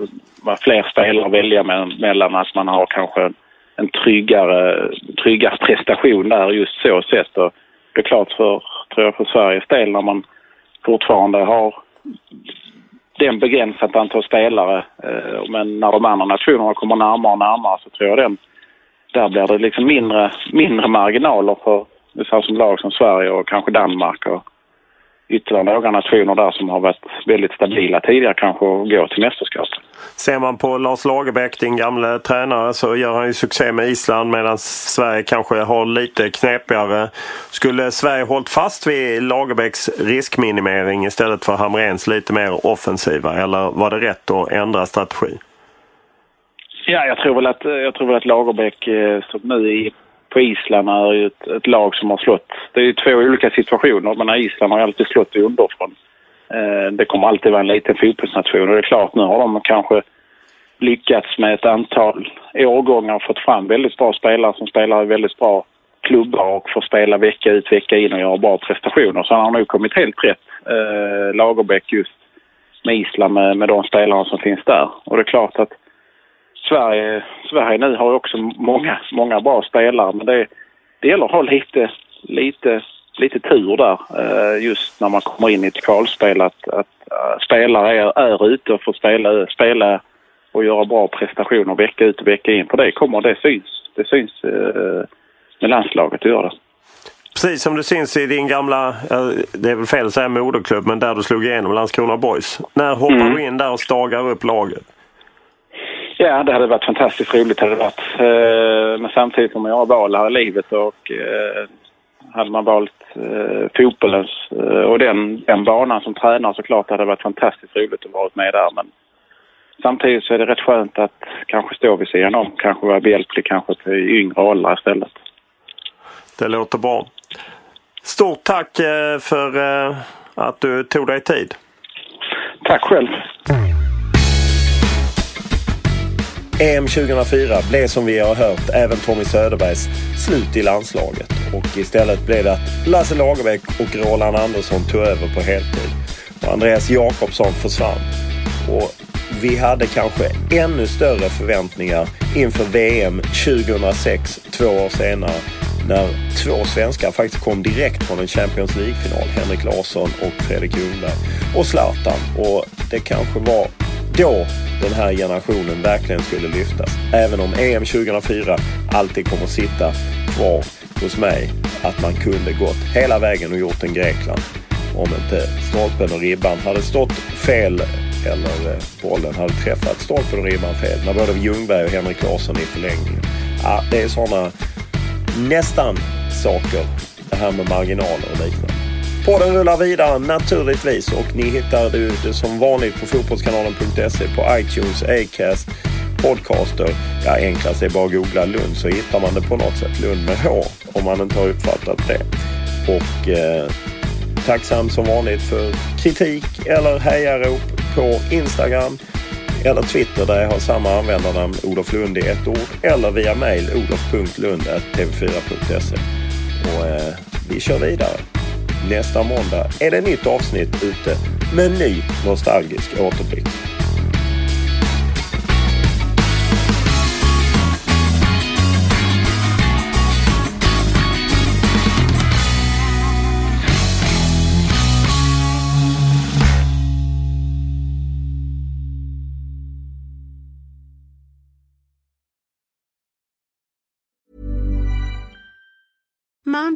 fler spelare att välja mellan, att man har kanske en tryggare prestation där just så sätt. Och det är klart tror jag för Sveriges del, när man fortfarande har den begränsat antal spelare, men när de andra nationerna kommer närmare och närmare, så tror jag där blir det liksom mindre marginaler för så som lag som Sverige och kanske Danmark och ytterligare några nationer där som har varit väldigt stabila tidigare kanske och går till mästerskap. Ser man på Lars Lagerbäck, din gamla tränare, så gör han ju succé med Island medan Sverige kanske har lite knepigare. Skulle Sverige hållit fast vid Lagerbäcks riskminimering istället för Hamrens lite mer offensiva, eller var det rätt att ändra strategi? Ja, jag tror väl att Lagerbäck som nu på Island är ju ett lag som har slått. Det är ju två olika situationer, men Island har alltid slått underifrån. Det kommer alltid vara en liten fotbollsnation, och det är klart nu har de kanske lyckats med ett antal årgångar och fått fram väldigt bra spelare som spelar i väldigt bra klubbar och får spela vecka ut, vecka in och göra bra prestationer. Så han har nog kommit helt rätt, Lagerbäck, just med Island med de spelarna som finns där. Och det är klart att Sverige nu har också många bra spelare, men det gäller att ha lite tur där, just när man kommer in i ett kvalspel, att spelare är ute och får spela och göra bra prestationer vecka ut och vecka in. För det kommer, det syns med landslaget att göra. Precis som det syns i din gamla, det är väl fel att säga moderklubb, men där du slog igenom, Landskrona BoIS. När hoppar du in där och stagar upp laget? Ja, det hade varit fantastiskt roligt hade det varit. Men samtidigt om jag har val här i livet, och hade man valt fotbollens och den banan som tränare, så klart hade det varit fantastiskt roligt att vara med där. Men samtidigt så är det rätt skönt att kanske stå vid sidan om, kanske vara behjälplig kanske till yngre åldrar istället. Det låter bra. Stort tack för att du tog dig tid. Tack själv. EM 2004 blev som vi har hört även Tommy Söderbergs slut i landslaget. Och istället blev det att Lasse Lagerbäck och Roland Andersson tog över på heltid. Och Andreas Jakobsson försvann. Och vi hade kanske ännu större förväntningar inför VM 2006, 2 år senare. När 2 svenskar faktiskt kom direkt från en Champions League-final. Henrik Larsson och Fredrik Ljungberg och Zlatan. Och det kanske var då den här generationen verkligen skulle lyftas. Även om EM 2004 alltid kommer att sitta kvar hos mig. Att man kunde gått hela vägen och gjort en Grekland. Om inte stolpen och ribban hade stått fel eller bollen hade träffat stolpen och ribban fel. När både Ljungberg och Henrik Larsson i förlängningen. Ja, det är sådana nästan saker. Det här med marginaler och liknande. Podden rullar vidare naturligtvis och ni hittar det som vanligt på fotbollskanalen.se, på iTunes, Acast, Podcaster. Ja, enklast är bara att googla Lund så hittar man det på något sätt. Lund med H om man inte har uppfattat det. Och tacksam som vanligt för kritik eller hejarop på Instagram eller Twitter där jag har samma användarnamn Olof Lund i ett ord. Eller via mail olof.lund@tv4.se. Och vi kör vidare. Nästa måndag är det ett nytt avsnitt ute med en ny nostalgisk återblick. Mom